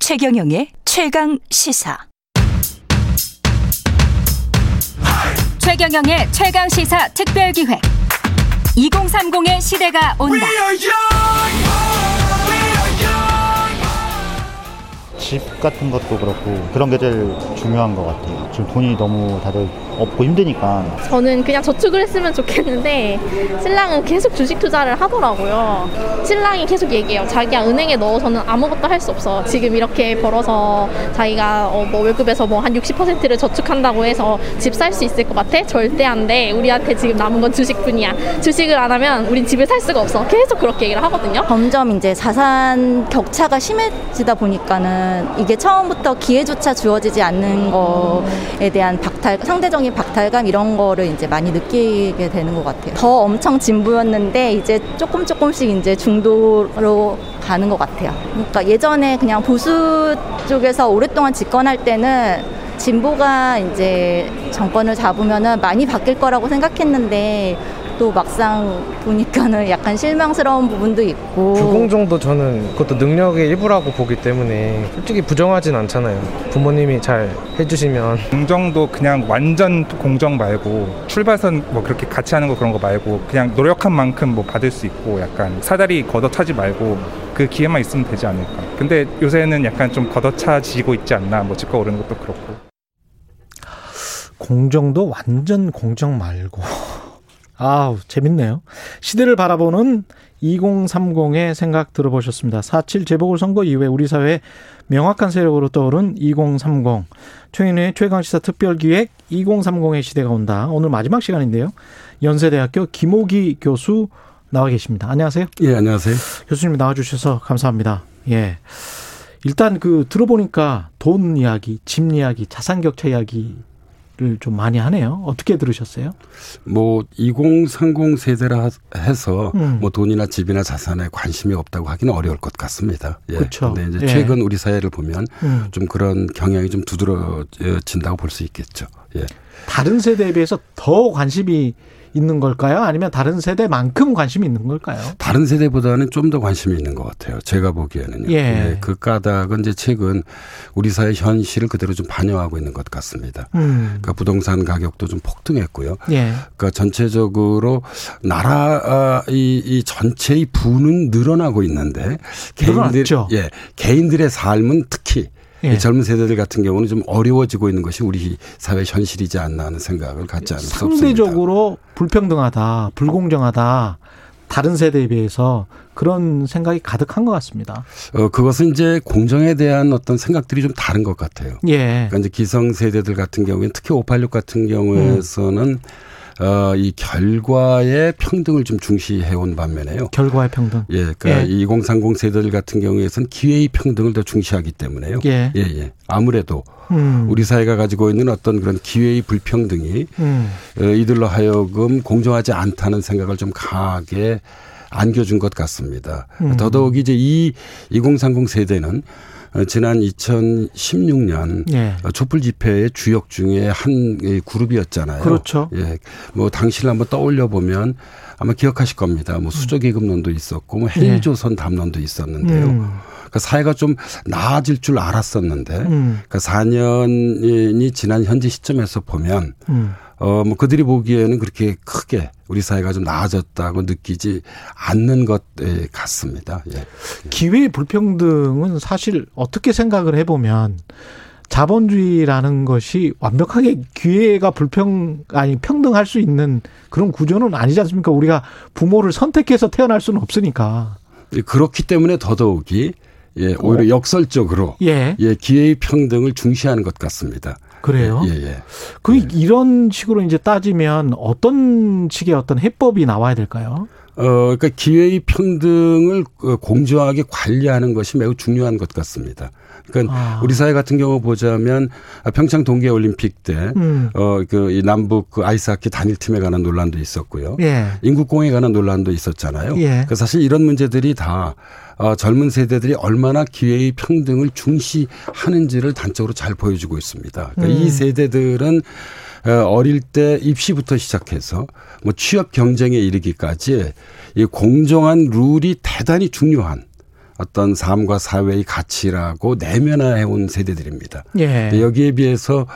최경영의 최강 시사. 최경영의 최강 시사 특별 기획. 2030의 시대가 온다. 집 같은 것도 그렇고 그런 게 제일 중요한 것 같아요. 지금 돈이 너무 다들 없고 힘드니까. 저는 그냥 저축을 했으면 좋겠는데 신랑은 계속 주식 투자를 하더라고요. 신랑이 계속 얘기해요. 자기야 은행에 넣어 저는 아무것도 할 수 없어. 지금 이렇게 벌어서 자기가 월급에서 한 60%를 저축한다고 해서 집 살 수 있을 것 같아? 절대 안 돼. 우리한테 지금 남은 건 주식뿐이야. 주식을 안 하면 우린 집을 살 수가 없어. 계속 그렇게 얘기를 하거든요. 점점 이제 자산 격차가 심해지다 보니까는 보면 이게 처음부터 기회조차 주어지지 않는 거에 대한 박탈, 상대적인 박탈감 이런 거를 이제 많이 느끼게 되는 것 같아요. 더 엄청 진보였는데 이제 조금씩 이제 중도로 가는 것 같아요. 그러니까 예전에 그냥 보수 쪽에서 오랫동안 집권할 때는 진보가 이제 정권을 잡으면은 많이 바뀔 거라고 생각했는데 또 막상 보니까는 약간 실망스러운 부분도 있고. 불공정도 저는 그것도 능력의 일부라고 보기 때문에 솔직히 부정하진 않잖아요. 부모님이 잘 해주시면. 공정도 그냥 완전 공정 말고 출발선 뭐 그렇게 같이 하는 거 그런 거 말고 그냥 노력한 만큼 뭐 받을 수 있고 약간 사다리 걷어차지 말고 그 기회만 있으면 되지 않을까. 근데 요새는 약간 좀 걷어차지고 있지 않나. 뭐 집값 오르는 것도 그렇고. 공정도 완전 공정 말고. 아우, 재밌네요. 시대를 바라보는 2030의 생각 들어보셨습니다. 4.7 재보궐선거 이후에 우리 사회의 명확한 세력으로 떠오른 2030. 최인의 최강시사 특별기획 2030의 시대가 온다. 오늘 마지막 시간인데요. 연세대학교 김호기 교수 나와 계십니다. 안녕하세요. 예, 안녕하세요. 교수님 나와주셔서 감사합니다. 예. 일단 그 들어보니까 돈 이야기, 집 이야기, 자산 격차 이야기 를 좀 많이 하네요. 어떻게 들으셨어요? 뭐 2030 세대라 해서 뭐 돈이나 집이나 자산에 관심이 없다고 하기는 어려울 것 같습니다. 예. 그렇죠. 근데 이제 최근 우리 사회를 보면 좀 그런 경향이 좀 두드러진다고 볼 수 있겠죠. 예. 다른 세대에 비해서 더 관심이 있는 걸까요? 아니면 다른 세대만큼 관심이 있는 걸까요? 다른 세대보다는 좀 더 관심이 있는 것 같아요. 제가 보기에는요. 예. 예, 그 까닭은 이제 최근 우리 사회 현실을 그대로 좀 반영하고 있는 것 같습니다. 그러니까 부동산 가격도 좀 폭등했고요. 예. 그러니까 전체적으로 나라 이 전체의 부는 늘어나고 있는데 늘어났죠. 예, 개인들의 삶은 특히. 예. 젊은 세대들 같은 경우는 좀 어려워지고 있는 것이 우리 사회 현실이지 않나 하는 생각을 갖지 않을 수 없습니다. 상대적으로 불평등하다, 불공정하다, 다른 세대에 비해서 그런 생각이 가득한 것 같습니다. 그것은 이제 공정에 대한 어떤 생각들이 좀 다른 것 같아요. 예. 그러니까 이제 기성 세대들 같은 경우에는 특히 586 같은 경우에서는 이 결과의 평등을 좀 중시해온 반면에요. 결과의 평등. 예, 그러니까 예. 2030 세대들 같은 경우에선 기회의 평등을 더 중시하기 때문에요. 예, 예, 예. 아무래도 우리 사회가 가지고 있는 어떤 그런 기회의 불평등이 이들로 하여금 공정하지 않다는 생각을 좀 강하게 안겨준 것 같습니다. 더더욱 이제 이 2030 세대는 지난 2016년 예. 촛불 집회의 주역 중에 한 그룹이었잖아요. 그렇죠. 예, 뭐 당시를 한번 떠올려 보면 아마 기억하실 겁니다. 뭐 수저계급론도 있었고, 뭐 헬조선 예. 담론도 있었는데요. 그러니까 사회가 좀 나아질 줄 알았었는데, 그러니까 4년이 지난 현재 시점에서 보면. 뭐 그들이 보기에는 그렇게 크게 우리 사회가 좀 나아졌다고 느끼지 않는 것 같습니다. 예. 기회의 불평등은 사실 어떻게 생각을 해보면 자본주의라는 것이 완벽하게 기회가 평등할 수 있는 그런 구조는 아니지 않습니까? 우리가 부모를 선택해서 태어날 수는 없으니까. 그렇기 때문에 더더욱이 예, 오히려 역설적으로 예. 예, 기회의 평등을 중시하는 것 같습니다. 그래요? 예, 예. 그 예. 이런 식으로 이제 따지면 어떤 식의 어떤 해법이 나와야 될까요? 그러니까 기회의 평등을 공정하게 관리하는 것이 매우 중요한 것 같습니다. 그러니까 우리 사회 같은 경우 보자면 평창 동계올림픽 때 그 남북 그 아이스하키 단일팀에 관한 논란도 있었고요. 예. 인구공에 관한 논란도 있었잖아요. 예. 그러니까 사실 이런 문제들이 다 젊은 세대들이 얼마나 기회의 평등을 중시하는지를 단적으로 잘 보여주고 있습니다. 그러니까 이 세대들은 어릴 때 입시부터 시작해서 뭐 취업 경쟁에 이르기까지 이 공정한 룰이 대단히 중요한 어떤 삶과 사회의 가치라고 내면화해온 세대들입니다. 예. 여기에 비해서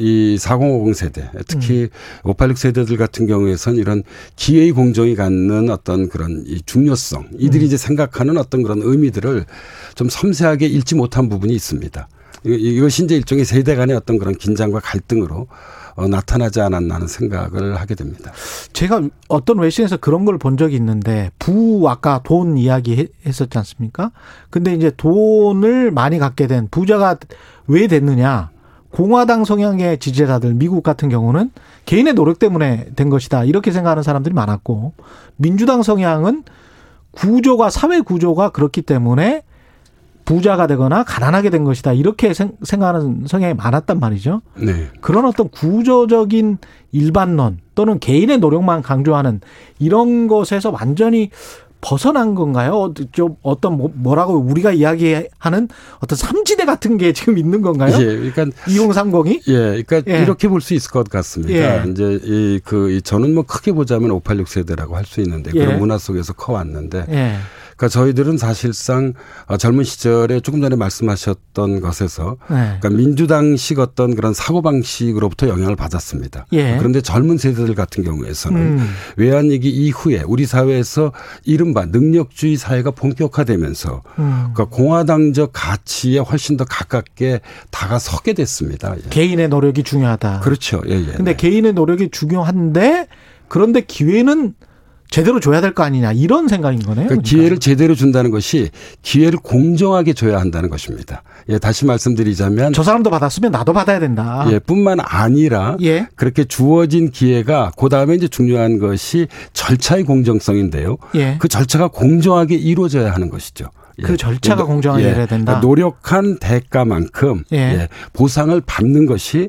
이 4050 세대, 특히 586 세대들 같은 경우에선 이런 기회의 공정이 갖는 어떤 그런 이 중요성, 이들이 이제 생각하는 어떤 그런 의미들을 좀 섬세하게 읽지 못한 부분이 있습니다. 이것이 이제 일종의 세대 간의 어떤 그런 긴장과 갈등으로 나타나지 않았나 하는 생각을 하게 됩니다. 제가 어떤 외신에서 그런 걸 본 적이 있는데 아까 돈 이야기 했었지 않습니까? 근데 이제 돈을 많이 갖게 된 부자가 왜 됐느냐. 공화당 성향의 지지자들 미국 같은 경우는 개인의 노력 때문에 된 것이다. 이렇게 생각하는 사람들이 많았고 민주당 성향은 사회 구조가 그렇기 때문에 부자가 되거나 가난하게 된 것이다 이렇게 생각하는 성향이 많았단 말이죠. 네. 그런 어떤 구조적인 일반론 또는 개인의 노력만 강조하는 이런 것에서 완전히 벗어난 건가요? 좀 어떤 뭐라고 우리가 이야기하는 어떤 삼지대 같은 게 지금 있는 건가요? 예, 그러니까 2030이? 예, 그러니까 예. 이렇게 볼 수 있을 것 같습니다. 예. 이제 저는 뭐 크게 보자면 586 세대라고 할 수 있는데 그런 예. 문화 속에서 커왔는데. 예. 그러니까 저희들은 사실상 젊은 시절에 조금 전에 말씀하셨던 것에서 네. 그러니까 민주당식 어떤 그런 사고방식으로부터 영향을 받았습니다. 예. 그런데 젊은 세대들 같은 경우에서는 외환위기 이후에 우리 사회에서 이른바 능력주의 사회가 본격화되면서 그러니까 공화당적 가치에 훨씬 더 가깝게 다가서게 됐습니다. 예. 개인의 노력이 중요하다. 그렇죠. 그런데 예, 예, 네. 개인의 노력이 중요한데 그런데 기회는 제대로 줘야 될 거 아니냐 이런 생각인 거네요. 그러니까 기회를 제대로 준다는 것이 기회를 공정하게 줘야 한다는 것입니다. 예, 다시 말씀드리자면 저 사람도 받았으면 나도 받아야 된다. 예, 뿐만 아니라 예. 그렇게 주어진 기회가 그다음에 이제 중요한 것이 절차의 공정성인데요. 예. 그 절차가 공정하게 이루어져야 하는 것이죠. 예. 그 절차가 공정하게 돼야 예. 된다. 노력한 대가만큼 예. 예. 보상을 받는 것이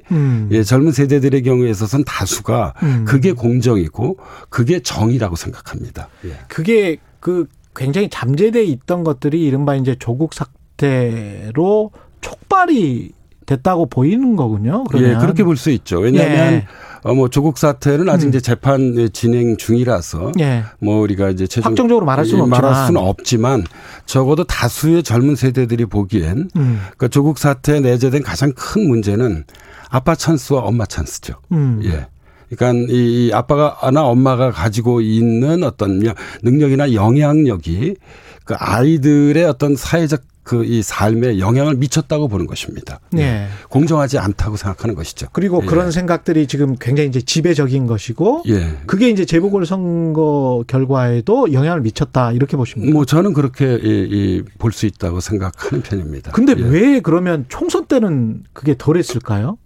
예. 젊은 세대들의 경우에 있어서는 다수가 그게 공정이고 그게 정의라고 생각합니다. 예. 그게 그 굉장히 잠재되어 있던 것들이 이른바 이제 조국 사태로 촉발이 됐다고 보이는 거군요. 그러면. 예, 그렇게 볼 수 있죠. 왜냐하면 예. 뭐 조국 사태는 아직 이제 재판 진행 중이라서 예. 뭐 우리가 이제 최종 확정적으로 말할 수는 없지만 적어도 다수의 젊은 세대들이 보기엔 그러니까 조국 사태에 내재된 가장 큰 문제는 아빠 찬스와 엄마 찬스죠. 예. 그러니까 이 아빠나 엄마가 가지고 있는 어떤 능력이나 영향력이 그 아이들의 어떤 사회적 그 이 삶에 영향을 미쳤다고 보는 것입니다. 네. 공정하지 않다고 생각하는 것이죠. 그리고 예. 그런 생각들이 지금 굉장히 이제 지배적인 것이고 예. 그게 이제 재보궐선거 결과에도 영향을 미쳤다 이렇게 보십니까? 뭐 저는 그렇게 볼 수 있다고 생각하는 편입니다. 근데 예. 왜 그러면 총선 때는 그게 덜했을까요?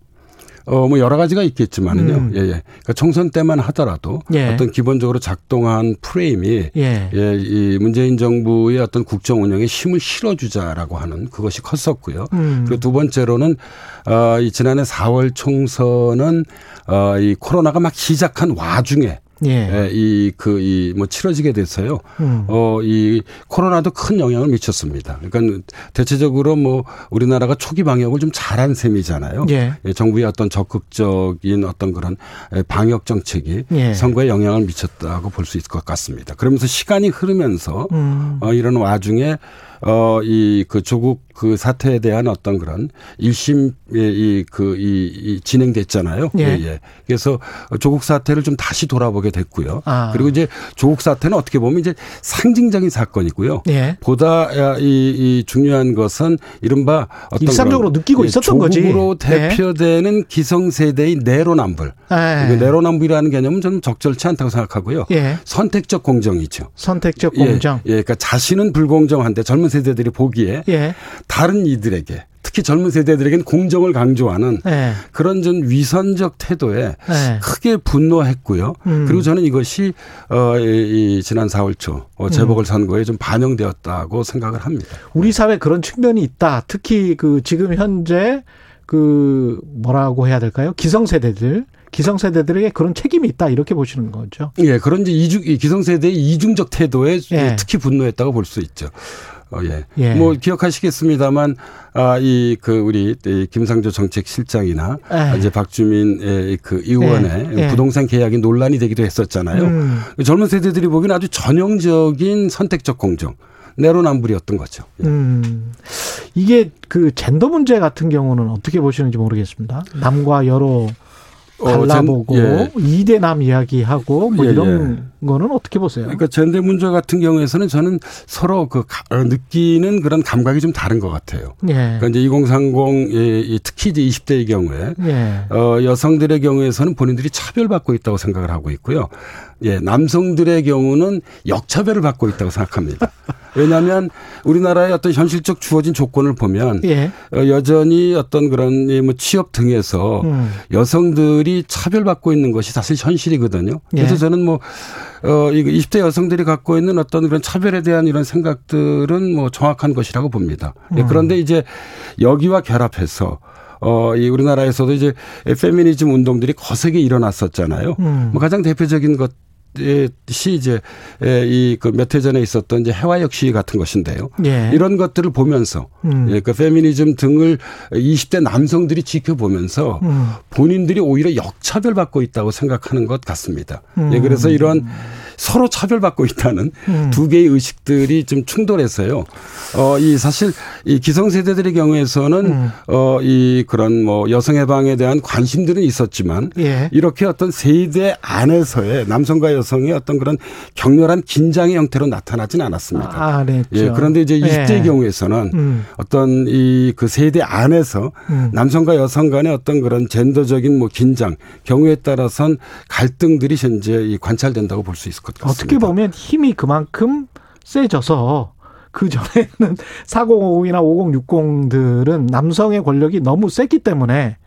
뭐 여러 가지가 있겠지만은요. 예, 예. 그러니까 총선 때만 하더라도 예. 어떤 기본적으로 작동한 프레임이 예. 예, 이 문재인 정부의 어떤 국정 운영에 힘을 실어주자라고 하는 그것이 컸었고요. 그리고 두 번째로는 이 지난해 4월 총선은 이 코로나가 막 시작한 와중에. 예. 뭐 치러지게 돼서요. 이 코로나도 큰 영향을 미쳤습니다. 그러니까 대체적으로 뭐 우리나라가 초기 방역을 좀 잘한 셈이잖아요. 예. 예, 정부의 어떤 적극적인 어떤 그런 방역 정책이 예. 선거에 영향을 미쳤다고 볼 수 있을 것 같습니다. 그러면서 시간이 흐르면서 이런 와중에 조국 그 사태에 대한 어떤 그런 1심, 진행됐잖아요. 예. 예, 예. 그래서 조국 사태를 좀 다시 돌아보게 됐고요. 아. 그리고 이제 조국 사태는 어떻게 보면 이제 상징적인 사건이고요. 예. 보다 중요한 것은 이른바 어떤. 일상적으로 느끼고 예, 있었던 거지. 조국으로 대표되는 예. 기성세대의 내로남불. 예. 내로남불이라는 개념은 저는 적절치 않다고 생각하고요. 예. 선택적 공정이죠. 선택적 공정. 예. 예. 그러니까 자신은 불공정한데 젊은 세대들이 보기에 예. 다른 이들에게 특히 젊은 세대들에게는 공정을 강조하는 예. 그런 좀 위선적 태도에 예. 크게 분노했고요. 그리고 저는 이것이 지난 4월 초 재보궐선거에 좀 반영되었다고 생각을 합니다. 우리 사회 그런 측면이 있다. 특히 그 지금 현재 그 뭐라고 해야 될까요? 기성세대들에게 그런 책임이 있다 이렇게 보시는 거죠. 예, 그런지 기성세대의 이중적 태도에 예. 특히 분노했다고 볼 수 있죠. 예. 예. 뭐 기억하시겠습니다만 우리 김상조 정책실장이나 예. 이제 박주민 그 의원의 예. 부동산 계약이 논란이 되기도 했었잖아요. 젊은 세대들이 보기에는 아주 전형적인 선택적 공정, 내로남불이었던 거죠. 예. 이게 그 젠더 문제 같은 경우는 어떻게 보시는지 모르겠습니다. 남과 여로 갈라보고 예. 2대 남 이야기하고 뭐 이런 예. 거는 어떻게 보세요? 그러니까 젠더 문제 같은 경우에서는 저는 서로 그 느끼는 그런 감각이 좀 다른 것 같아요. 예. 그러니까 이제 2030 특히 이제 20대의 경우에 예. 여성들의 경우에서는 본인들이 차별받고 있다고 생각을 하고 있고요. 예, 남성들의 경우는 역차별을 받고 있다고 생각합니다. 왜냐하면 우리나라의 어떤 현실적 주어진 조건을 보면 예. 여전히 어떤 그런 뭐 취업 등에서 여성들이 차별받고 있는 것이 사실 현실이거든요. 그래서 예. 저는 뭐 20대 여성들이 갖고 있는 어떤 그런 차별에 대한 이런 생각들은 뭐 정확한 것이라고 봅니다. 그런데 이제 여기와 결합해서 이 우리나라에서도 이제 페미니즘 운동들이 거세게 일어났었잖아요. 뭐 가장 대표적인 것 시 이제 이 그 몇 해 전에 있었던 이제 해화역 시위 같은 것인데요. 예. 이런 것들을 보면서 그 페미니즘 등을 20대 남성들이 지켜보면서 본인들이 오히려 역차별받고 있다고 생각하는 것 같습니다. 예, 그래서 이런 서로 차별받고 있다는 두 개의 의식들이 좀 충돌해서요. 이 사실 이 기성세대들의 경우에서는 이 그런 뭐 여성 해방에 대한 관심들은 있었지만 예. 이렇게 어떤 세대 안에서의 남성과 여성의 어떤 그런 격렬한 긴장의 형태로 나타나진 않았습니다. 아, 그렇죠. 예, 그런데 이제 20대의 예. 경우에서는 어떤 이 그 세대 안에서 남성과 여성 간의 어떤 그런 젠더적인 뭐 긴장 경우에 따라서는 갈등들이 현재 이 관찰된다고 볼 수 있을 것 같습니다. 어떻게 보면 힘이 그만큼 세져서 그전에는 4050이나 5060들은 남성의 권력이 너무 셌기 때문에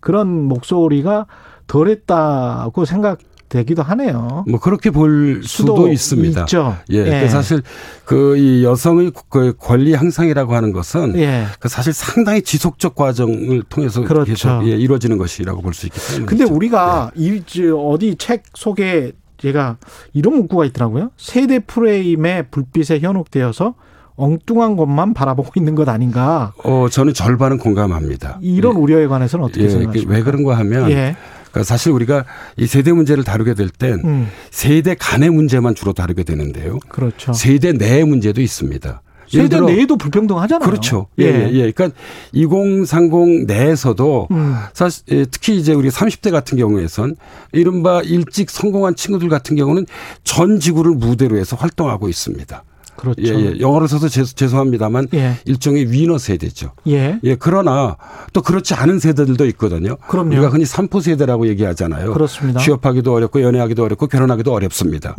그런 목소리가 덜했다고 생각되기도 하네요. 뭐 그렇게 볼 수도 있습니다. 있죠. 예, 예. 사실 그 이 여성의 그 권리 향상이라고 하는 것은 예. 사실 상당히 지속적 과정을 통해서 그렇죠. 계속 예, 이루어지는 것이라고 볼 수 있기 때문에. 근데 우리가 예. 어디 책 속에 제가 이런 문구가 있더라고요. 세대 프레임의 불빛에 현혹되어서 엉뚱한 것만 바라보고 있는 것 아닌가. 저는 절반은 공감합니다. 이런 예. 우려에 관해서는 어떻게 예. 생각하십니까? 왜 그런가 하면 예. 그러니까 사실 우리가 이 세대 문제를 다루게 될 땐 세대 간의 문제만 주로 다루게 되는데요. 그렇죠. 세대 내의 문제도 있습니다. 세대 내에도 불평등하잖아요. 그렇죠. 예, 예. 예. 그러니까 2030 내에서도 사실 특히 이제 우리 30대 같은 경우에선 이른바 일찍 성공한 친구들 같은 경우는 전 지구를 무대로 해서 활동하고 있습니다. 그렇죠. 예, 예. 영어로 써서 죄송합니다만 예. 일종의 위너 세대죠. 예. 예. 그러나 또 그렇지 않은 세대들도 있거든요. 그럼요. 우리가 흔히 3포 세대라고 얘기하잖아요. 그렇습니다. 취업하기도 어렵고 연애하기도 어렵고 결혼하기도 어렵습니다.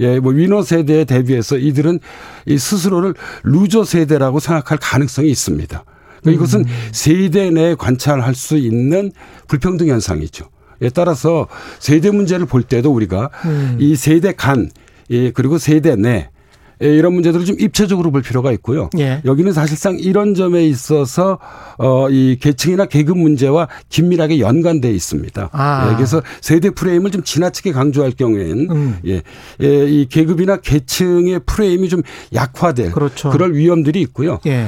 예, 뭐 위너 세대에 대비해서 이들은 이 스스로를 루저 세대라고 생각할 가능성이 있습니다. 그러니까 이것은 세대 내에 관찰할 수 있는 불평등 현상이죠. 예, 따라서 세대 문제를 볼 때도 우리가 이 세대 간 예, 그리고 세대 내 이런 문제들을 좀 입체적으로 볼 필요가 있고요. 예. 여기는 사실상 이런 점에 있어서 이 계층이나 계급 문제와 긴밀하게 연관돼 있습니다. 아. 예, 그래서 세대 프레임을 좀 지나치게 강조할 경우에는 예, 예, 이 계급이나 계층의 프레임이 좀 약화될 그렇죠. 그럴 위험들이 있고요. 예.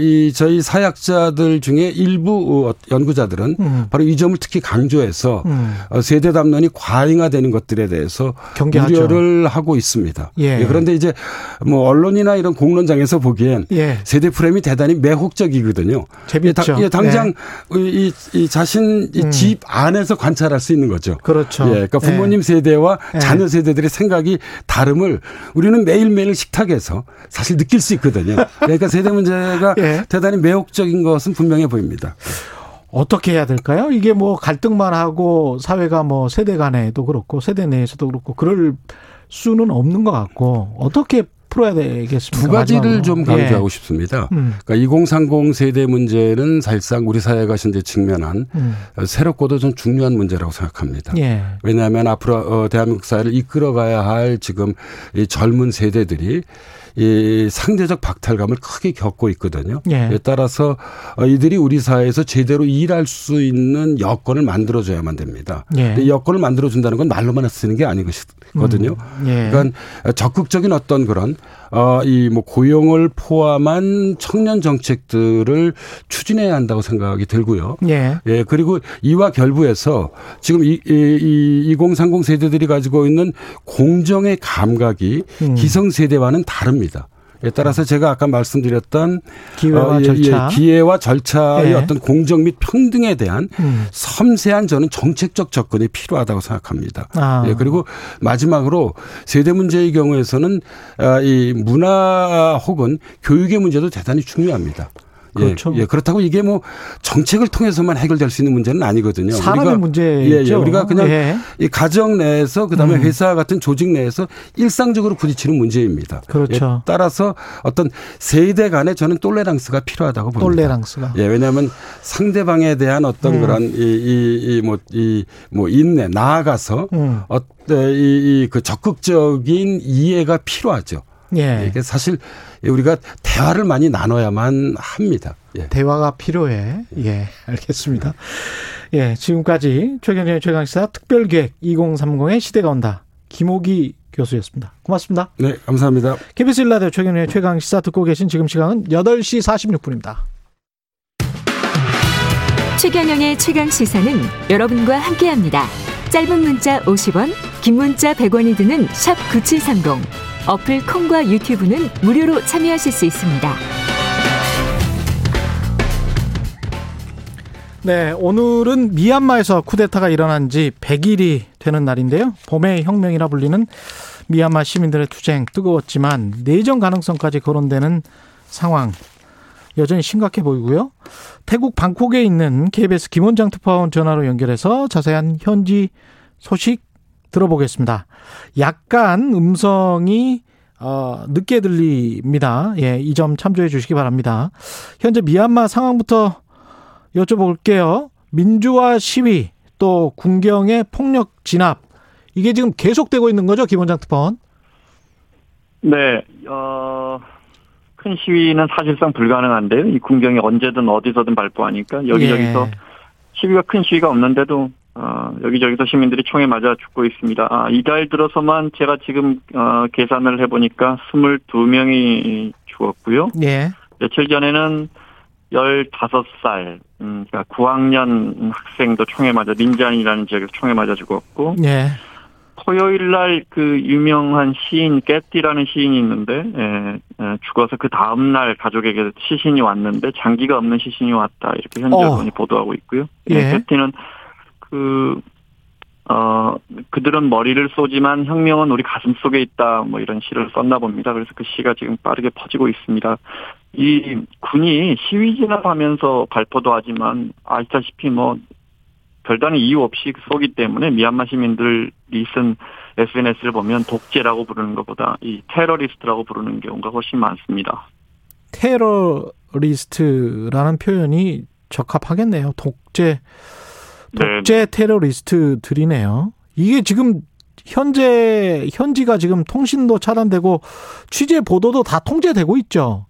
이 저희 사학자들 중에 일부 연구자들은 바로 이 점을 특히 강조해서 세대 담론이 과잉화되는 것들에 대해서 경계하죠. 우려를 하고 있습니다. 예. 예, 그런데 이제 뭐 언론이나 이런 공론장에서 보기엔 예. 세대 프레임이 대단히 매혹적이거든요. 재밌죠. 예, 당장 예. 이 자신 이 집 안에서 관찰할 수 있는 거죠. 그렇죠. 예, 그러니까 부모님 예. 세대와 자녀 세대들의 생각이 다름을 우리는 매일매일 식탁에서 사실 느낄 수 있거든요. 그러니까 세대 문제가 예. 대단히 매혹적인 것은 분명해 보입니다. 어떻게 해야 될까요? 이게 뭐 갈등만 하고 사회가 뭐 세대 간에도 그렇고 세대 내에서도 그렇고 그럴 수는 없는 것 같고 어떻게 풀어야 되겠습니까? 두 가지를 마지막으로. 좀 강조하고 예. 싶습니다. 그러니까 2030 세대 문제는 사실상 우리 사회가 현재 직면한 새롭고도 좀 중요한 문제라고 생각합니다. 예. 왜냐하면 앞으로 대한민국 사회를 이끌어가야 할 지금 이 젊은 세대들이 이 상대적 박탈감을 크게 겪고 있거든요. 예. 따라서 이들이 우리 사회에서 제대로 일할 수 있는 여건을 만들어줘야만 됩니다. 예. 여건을 만들어준다는 건 말로만 쓰는 게 아니거든요. 예. 그러니까 적극적인 어떤 그런 이 뭐 고용을 포함한 청년 정책들을 추진해야 한다고 생각이 들고요. 예. 예. 그리고 이와 결부해서 지금 이 2030 세대들이 가지고 있는 공정의 감각이 기성 세대와는 다릅니다. 따라서 제가 아까 말씀드렸던 기회와 절차, 예, 기회와 절차의 예. 어떤 공정 및 평등에 대한 섬세한 저는 정책적 접근이 필요하다고 생각합니다. 아. 예, 그리고 마지막으로 세대 문제의 경우에서는 이 문화 혹은 교육의 문제도 대단히 중요합니다. 그렇죠. 예, 그렇다고 이게 뭐 정책을 통해서만 해결될 수 있는 문제는 아니거든요. 사람의 우리가, 문제죠. 예, 우리가 그냥 이 가정 내에서 그다음에 회사 같은 조직 내에서 일상적으로 부딪히는 문제입니다. 그렇죠. 예, 따라서 어떤 세대 간에 저는 톨레랑스가 필요하다고 봅니다. 톨레랑스가. 예, 왜냐하면 상대방에 대한 어떤 그런 인내 나아가서 그 적극적인 이해가 필요하죠. 예. 이게 사실 우리가 대화를 많이 나눠야만 합니다. 예. 대화가 필요해. 예, 알겠습니다. 예, 지금까지 최경영의 최강시사 특별기획 2030의 시대가 온다. 김호기 교수였습니다. 고맙습니다. 네, 감사합니다. KBS 1라디오 최경영의 최강시사 듣고 계신 지금 시간은 8시 46분입니다. 최경영의 최강시사는 여러분과 함께합니다. 짧은 문자 50원, 긴 문자 100원이 드는 샵 9730. 어플 콩과 유튜브는 무료로 참여하실 수 있습니다. 네, 오늘은 미얀마에서 쿠데타가 일어난 지 100일이 되는 날인데요. 봄의 혁명이라 불리는 미얀마 시민들의 투쟁 뜨거웠지만 내전 가능성까지 거론되는 상황 여전히 심각해 보이고요. 태국 방콕에 있는 KBS 김원장 특파원 전화로 연결해서 자세한 현지 소식 들어보겠습니다. 약간 음성이 늦게 들립니다. 예, 이 점 참조해 주시기 바랍니다. 현재 미얀마 상황부터 여쭤볼게요. 민주화 시위 또 군경의 폭력 진압 이게 지금 계속되고 있는 거죠, 김 원장 특파원? 네, 큰 시위는 사실상 불가능한데요. 이 군경이 언제든 어디서든 발포하니까 여기저기서 시위가 큰 시위가 없는데도. 여기저기서 시민들이 총에 맞아 죽고 있습니다. 이달 들어서만 제가 지금 계산을 해보니까 22명이 죽었고요. 네. 며칠 전에는 15살, 그러니까 9학년 학생도 총에 맞아, 민잔이라는 지역에서 총에 맞아 죽었고. 네. 토요일 날 그 유명한 시인, 깨띠라는 시인이 있는데, 죽어서 그 다음날 가족에게 시신이 왔는데, 장기가 없는 시신이 왔다. 이렇게 현지 언론이 보도하고 있고요. 네. 깨띠는 그들은 머리를 쏘지만 혁명은 우리 가슴 속에 있다. 뭐 이런 시를 썼나 봅니다. 그래서 그 시가 지금 빠르게 퍼지고 있습니다. 이 군이 시위 진압하면서 발포도 하지만 아시다시피 뭐 별다른 이유 없이 쏘기 때문에 미얀마 시민들이 쓴 SNS를 보면 독재라고 부르는 것보다 이 테러리스트라고 부르는 경우가 훨씬 많습니다. 테러리스트라는 표현이 적합하겠네요. 독재 네. 테러리스트들이네요. 이게 지금 현지가 지금 통신도 차단되고 취재 보도도 다 통제되고 있죠.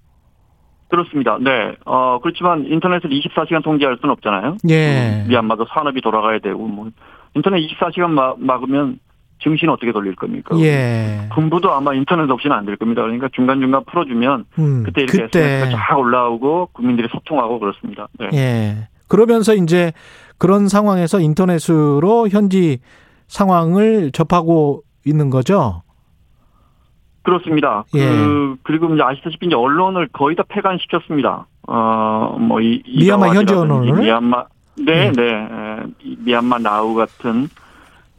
그렇습니다. 네. 그렇지만 인터넷을 24시간 통제할 수는 없잖아요. 예. 미얀마도 산업이 돌아가야 되고 뭐 인터넷 24시간 막으면 정신 어떻게 돌릴 겁니까? 예. 군부도 아마 인터넷 없이는 안 될 겁니다. 그러니까 중간중간 풀어주면 그때 이렇게 SNS가 쫙 올라오고 국민들이 소통하고 그렇습니다. 네. 예. 그러면서 이제 그런 상황에서 인터넷으로 현지 상황을 접하고 있는 거죠? 그렇습니다. 예. 그리고 이제 아시다시피 이제 언론을 거의 다 폐간시켰습니다. 미얀마 현지 언론을? 미얀마 나우 같은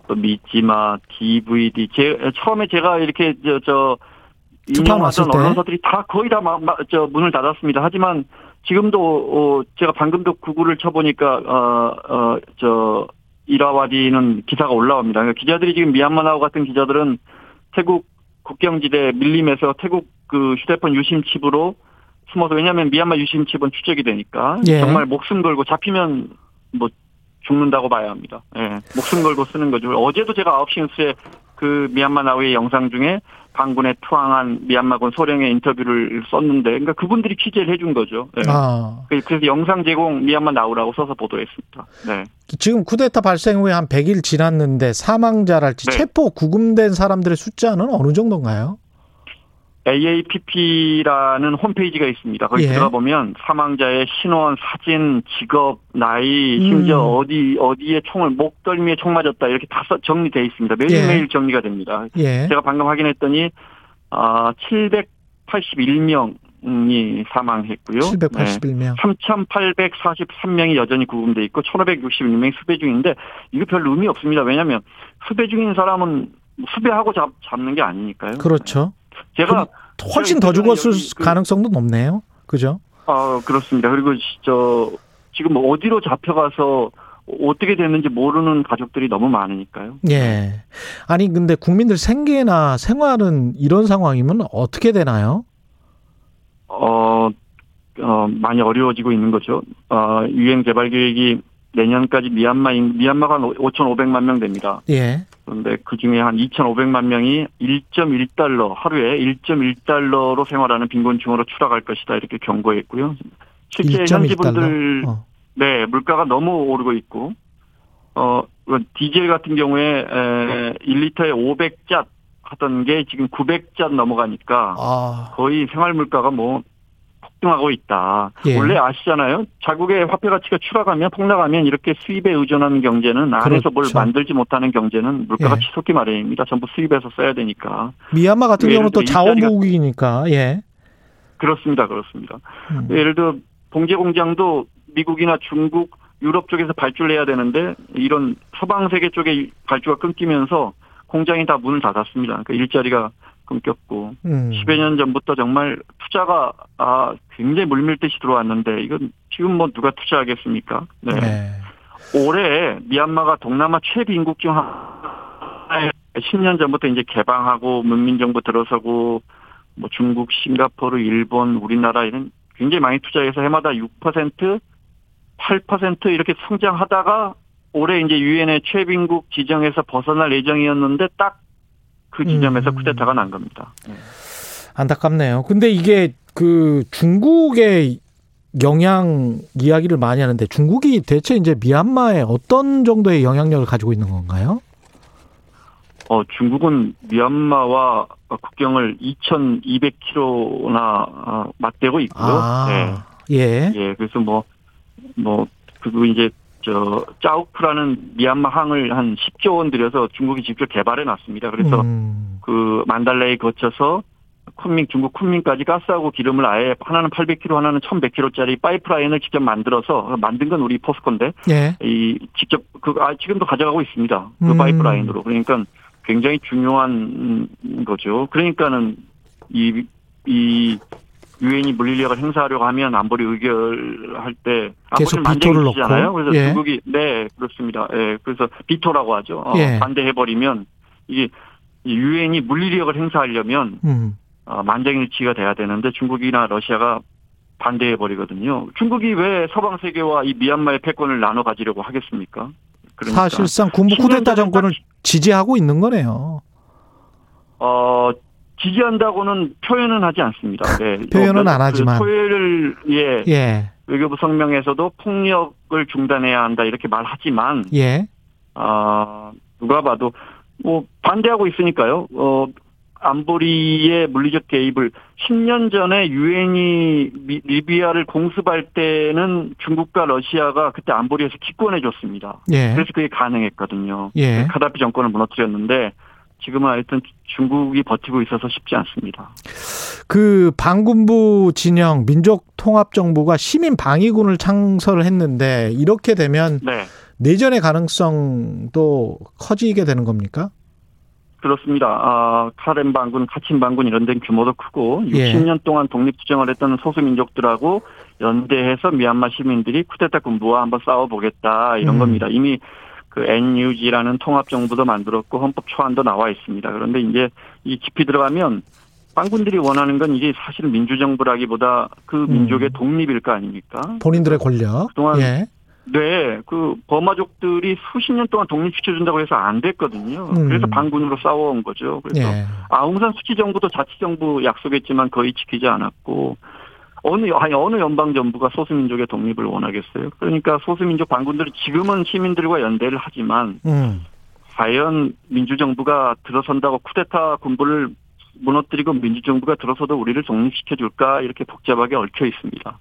또 미지마, DVD. 처음에 제가 이렇게 인용하던 언론사들이 다 거의 다 문을 닫았습니다. 하지만 지금도 제가 방금도 구글을 쳐보니까 이라와디는 기사가 올라옵니다. 그러니까 기자들이 지금 미얀마나우 같은 기자들은 태국 국경지대 밀림에서 태국 그 휴대폰 유심칩으로 숨어서 왜냐하면 미얀마 유심칩은 추적이 되니까 정말 목숨 걸고 잡히면 뭐 죽는다고 봐야 합니다. 예, 목숨 걸고 쓰는 거죠. 어제도 제가 9시 뉴스에 그 미얀마나우의 영상 중에 반군에 투항한 미얀마군 소령의 인터뷰를 썼는데, 그러니까 그분들이 취재를 해준 거죠. 네. 그래서 영상 제공 미얀마 나우라고 써서 보도했습니다. 네. 지금 쿠데타 발생 후에 한 100일 지났는데 사망자랄지 체포 구금된 사람들의 숫자는 어느 정도인가요? AAPP라는 홈페이지가 있습니다. 거기 들어가보면 사망자의 신원, 사진, 직업, 나이, 심지어 어디에 총을, 목덜미에 총 맞았다. 이렇게 다 정리되어 있습니다. 매일매일 정리가 됩니다. 제가 방금 확인했더니, 781명이 사망했고요. 781명. 3,843명이 여전히 구금되어 있고, 1,561명이 수배 중인데, 이거 별 의미 없습니다. 왜냐면, 수배 중인 사람은 수배하고 잡는 게 아니니까요. 그렇죠. 제가 훨씬 더 죽었을 가능성도 높네요. 그죠? 아, 그렇습니다. 그리고 저 지금 어디로 잡혀가서 어떻게 됐는지 모르는 가족들이 너무 많으니까요. 예. 아니 근데 국민들 생계나 생활은 이런 상황이면 어떻게 되나요? 많이 어려워지고 있는 거죠. 유엔 개발 계획이 내년까지 미얀마가 5,500만 명 됩니다. 예. 그런데 그 중에 한 2,500만 명이 1.1달러, 하루에 1.1달러로 생활하는 빈곤층으로 추락할 것이다, 이렇게 경고했고요. 실제 현지 분들, 네, 물가가 너무 오르고 있고, 디젤 같은 경우에 1리터에 500잣 하던 게 지금 900잣 넘어가니까 거의 생활 물가가 폭등하고 있다. 예. 원래 아시잖아요. 자국의 화폐 가치가 추락하면 폭락하면 이렇게 수입에 의존하는 경제는 안에서 그렇죠. 뭘 만들지 못하는 경제는 물가가 예. 치솟기 마련입니다. 전부 수입에서 써야 되니까. 미얀마 같은 경우는 또 자원보국이니까. 예. 그렇습니다. 그렇습니다. 예를 들어 봉제 공장도 미국이나 중국, 유럽 쪽에서 발주를 해야 되는데 이런 서방 세계 쪽의 발주가 끊기면서 공장이 다 문을 닫았습니다. 그러니까 일자리가 끊겼고 10여 년 전부터 정말 투자가 굉장히 물밀듯이 들어왔는데 이건 지금 누가 투자하겠습니까? 네. 네. 올해 미얀마가 동남아 최빈국 중 하나에 10년 전부터 이제 개방하고 문민정부 들어서고 중국, 싱가포르, 일본, 우리나라 이런 굉장히 많이 투자해서 해마다 6%, 8% 이렇게 성장하다가 올해 이제 유엔의 최빈국 지정에서 벗어날 예정이었는데 딱 그 지점에서 쿠데타가 난 겁니다. 안타깝네요. 근데 이게 그 중국의 영향 이야기를 많이 하는데 중국이 대체 이제 미얀마에 어떤 정도의 영향력을 가지고 있는 건가요? 중국은 미얀마와 국경을 2,200km나 맞대고 있고요. 네. 예. 예. 그래서 그리고 이제 짜오프라는 미얀마 항을 한 10조 원 들여서 중국이 직접 개발해 놨습니다. 그래서 그 만달레이 거쳐서 쿤밍, 중국 쿤밍까지 가스하고 기름을 아예 하나는 800km, 하나는 1,100km짜리 파이프라인을 직접 만들어서 만든 건 우리 포스코인데 예. 직접 지금도 가져가고 있습니다. 그 파이프라인으로. 그러니까 굉장히 중요한 거죠. 그러니까는 이 유엔이 물리력을 행사하려고 하면 안보리 의결할 때 계속 비토를 넣잖아요. 그래서 예. 중국이 네 그렇습니다. 예, 그래서 비토라고 하죠. 예. 반대해버리면 이게 유엔이 물리력을 행사하려면 만장일치가 돼야 되는데 중국이나 러시아가 반대해버리거든요. 중국이 왜 서방 세계와 이 미얀마의 패권을 나눠 가지려고 하겠습니까? 그러니까 사실상 군부 쿠데타 정권을 지지하고 있는 거네요. 지지한다고는 표현은 하지 않습니다. 네. 표현은 안 하지만. 토요일 예. 외교부 성명에서도 폭력을 중단해야 한다 이렇게 말하지만 예. 누가 봐도 반대하고 있으니까요. 안보리의 물리적 개입을 10년 전에 유엔이 리비아를 공습할 때는 중국과 러시아가 그때 안보리에서 기권해 줬습니다. 예. 그래서 그게 가능했거든요. 예. 카다피 정권을 무너뜨렸는데 지금은 하여튼 중국이 버티고 있어서 쉽지 않습니다. 그 반군부 진영 민족통합정부가 시민 방위군을 창설을 했는데 이렇게 되면 네. 내전의 가능성도 커지게 되는 겁니까? 그렇습니다. 카렌 반군, 카친 반군 이런 데는 규모도 크고 60년 동안 독립투쟁을 했던 소수민족들하고 연대해서 미얀마 시민들이 쿠데타 군부와 한번 싸워보겠다 이런 겁니다. 이미 그 NUG라는 통합정부도 만들었고 헌법 초안도 나와 있습니다. 그런데 이제 이 깊이 들어가면 반군들이 원하는 건 이게 사실 민주정부라기보다 그 민족의 독립일 거 아닙니까? 본인들의 권력. 그동안 예. 네, 그 버마족들이 수십 년 동안 독립시켜준다고 해서 안 됐거든요. 그래서 반군으로 싸워온 거죠. 그래서 예. 아웅산 수치 정부도 자치정부 약속했지만 거의 지키지 않았고 어느 연방 정부가 소수민족의 독립을 원하겠어요? 그러니까 소수민족 반군들이 지금은 시민들과 연대를 하지만 과연 민주정부가 들어선다고 쿠데타 군부를 무너뜨리고 민주정부가 들어서도 우리를 독립시켜줄까 이렇게 복잡하게 얽혀 있습니다.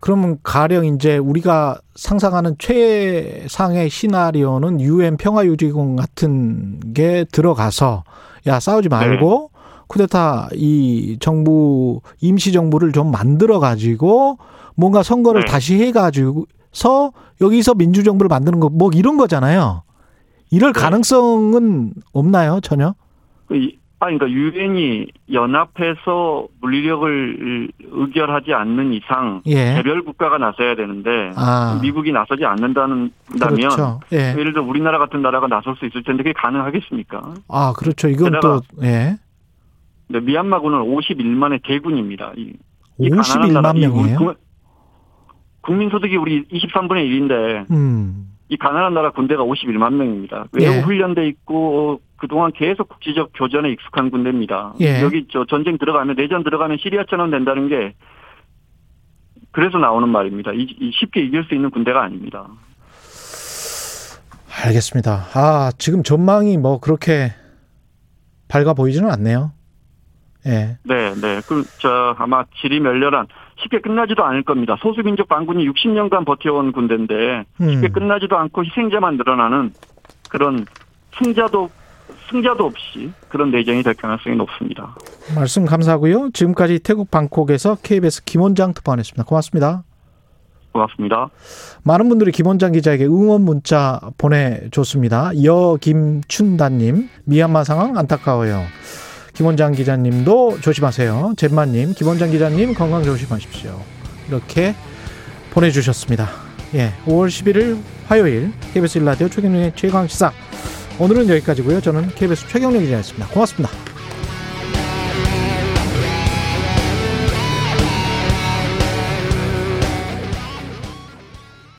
그러면 가령 이제 우리가 상상하는 최상의 시나리오는 UN 평화유지공 같은 게 들어가서 싸우지 말고. 네. 쿠데타 이 정부 임시정부를 좀 만들어 가지고 뭔가 선거를 네. 다시 해 가지고서 여기서 민주정부를 만드는 거 이런 거잖아요. 이럴 네. 가능성은 없나요? 전혀? 그러니까 유엔이 연합해서 물리력을 의결하지 않는 이상 예. 개별 국가가 나서야 되는데 미국이 나서지 않는다면 그렇죠. 예. 예를 들어 우리나라 같은 나라가 나설 수 있을 텐데 그게 가능하겠습니까? 아 그렇죠. 이건 또 예. 네, 미얀마군은 51만의 개군입니다. 이 51만 명이에요? 국민소득이 우리 23분의 1인데 이 가난한 나라 군대가 51만 명입니다. 외우 예. 훈련돼 있고 그동안 계속 국지적 교전에 익숙한 군대입니다. 예. 여기 저 전쟁 들어가면 내전 들어가면 시리아처럼 된다는 게 그래서 나오는 말입니다. 쉽게 이길 수 있는 군대가 아닙니다. 알겠습니다. 아 지금 전망이 뭐 그렇게 밝아 보이지는 않네요. 예. 네, 네. 그 저 아마 질이 멸렬한. 쉽게 끝나지도 않을 겁니다. 소수민족 반군이 60년간 버텨온 군대인데 쉽게 끝나지도 않고 희생자만 늘어나는 그런 승자도 없이 그런 내전이 될 가능성이 높습니다. 말씀 감사하고요. 지금까지 태국 방콕에서 KBS 김원장 특파원이었습니다. 고맙습니다. 고맙습니다. 많은 분들이 김원장 기자에게 응원 문자 보내줬습니다. 여김춘다님 미얀마 상황 안타까워요. 김원장 기자님도 조심하세요. 잼마님, 김원장 기자님 건강 조심하십시오. 이렇게 보내주셨습니다. 예, 5월 11일 화요일 KBS 1라디오 최경영의 최강시사 오늘은 여기까지고요. 저는 KBS 최경영 기자였습니다. 고맙습니다.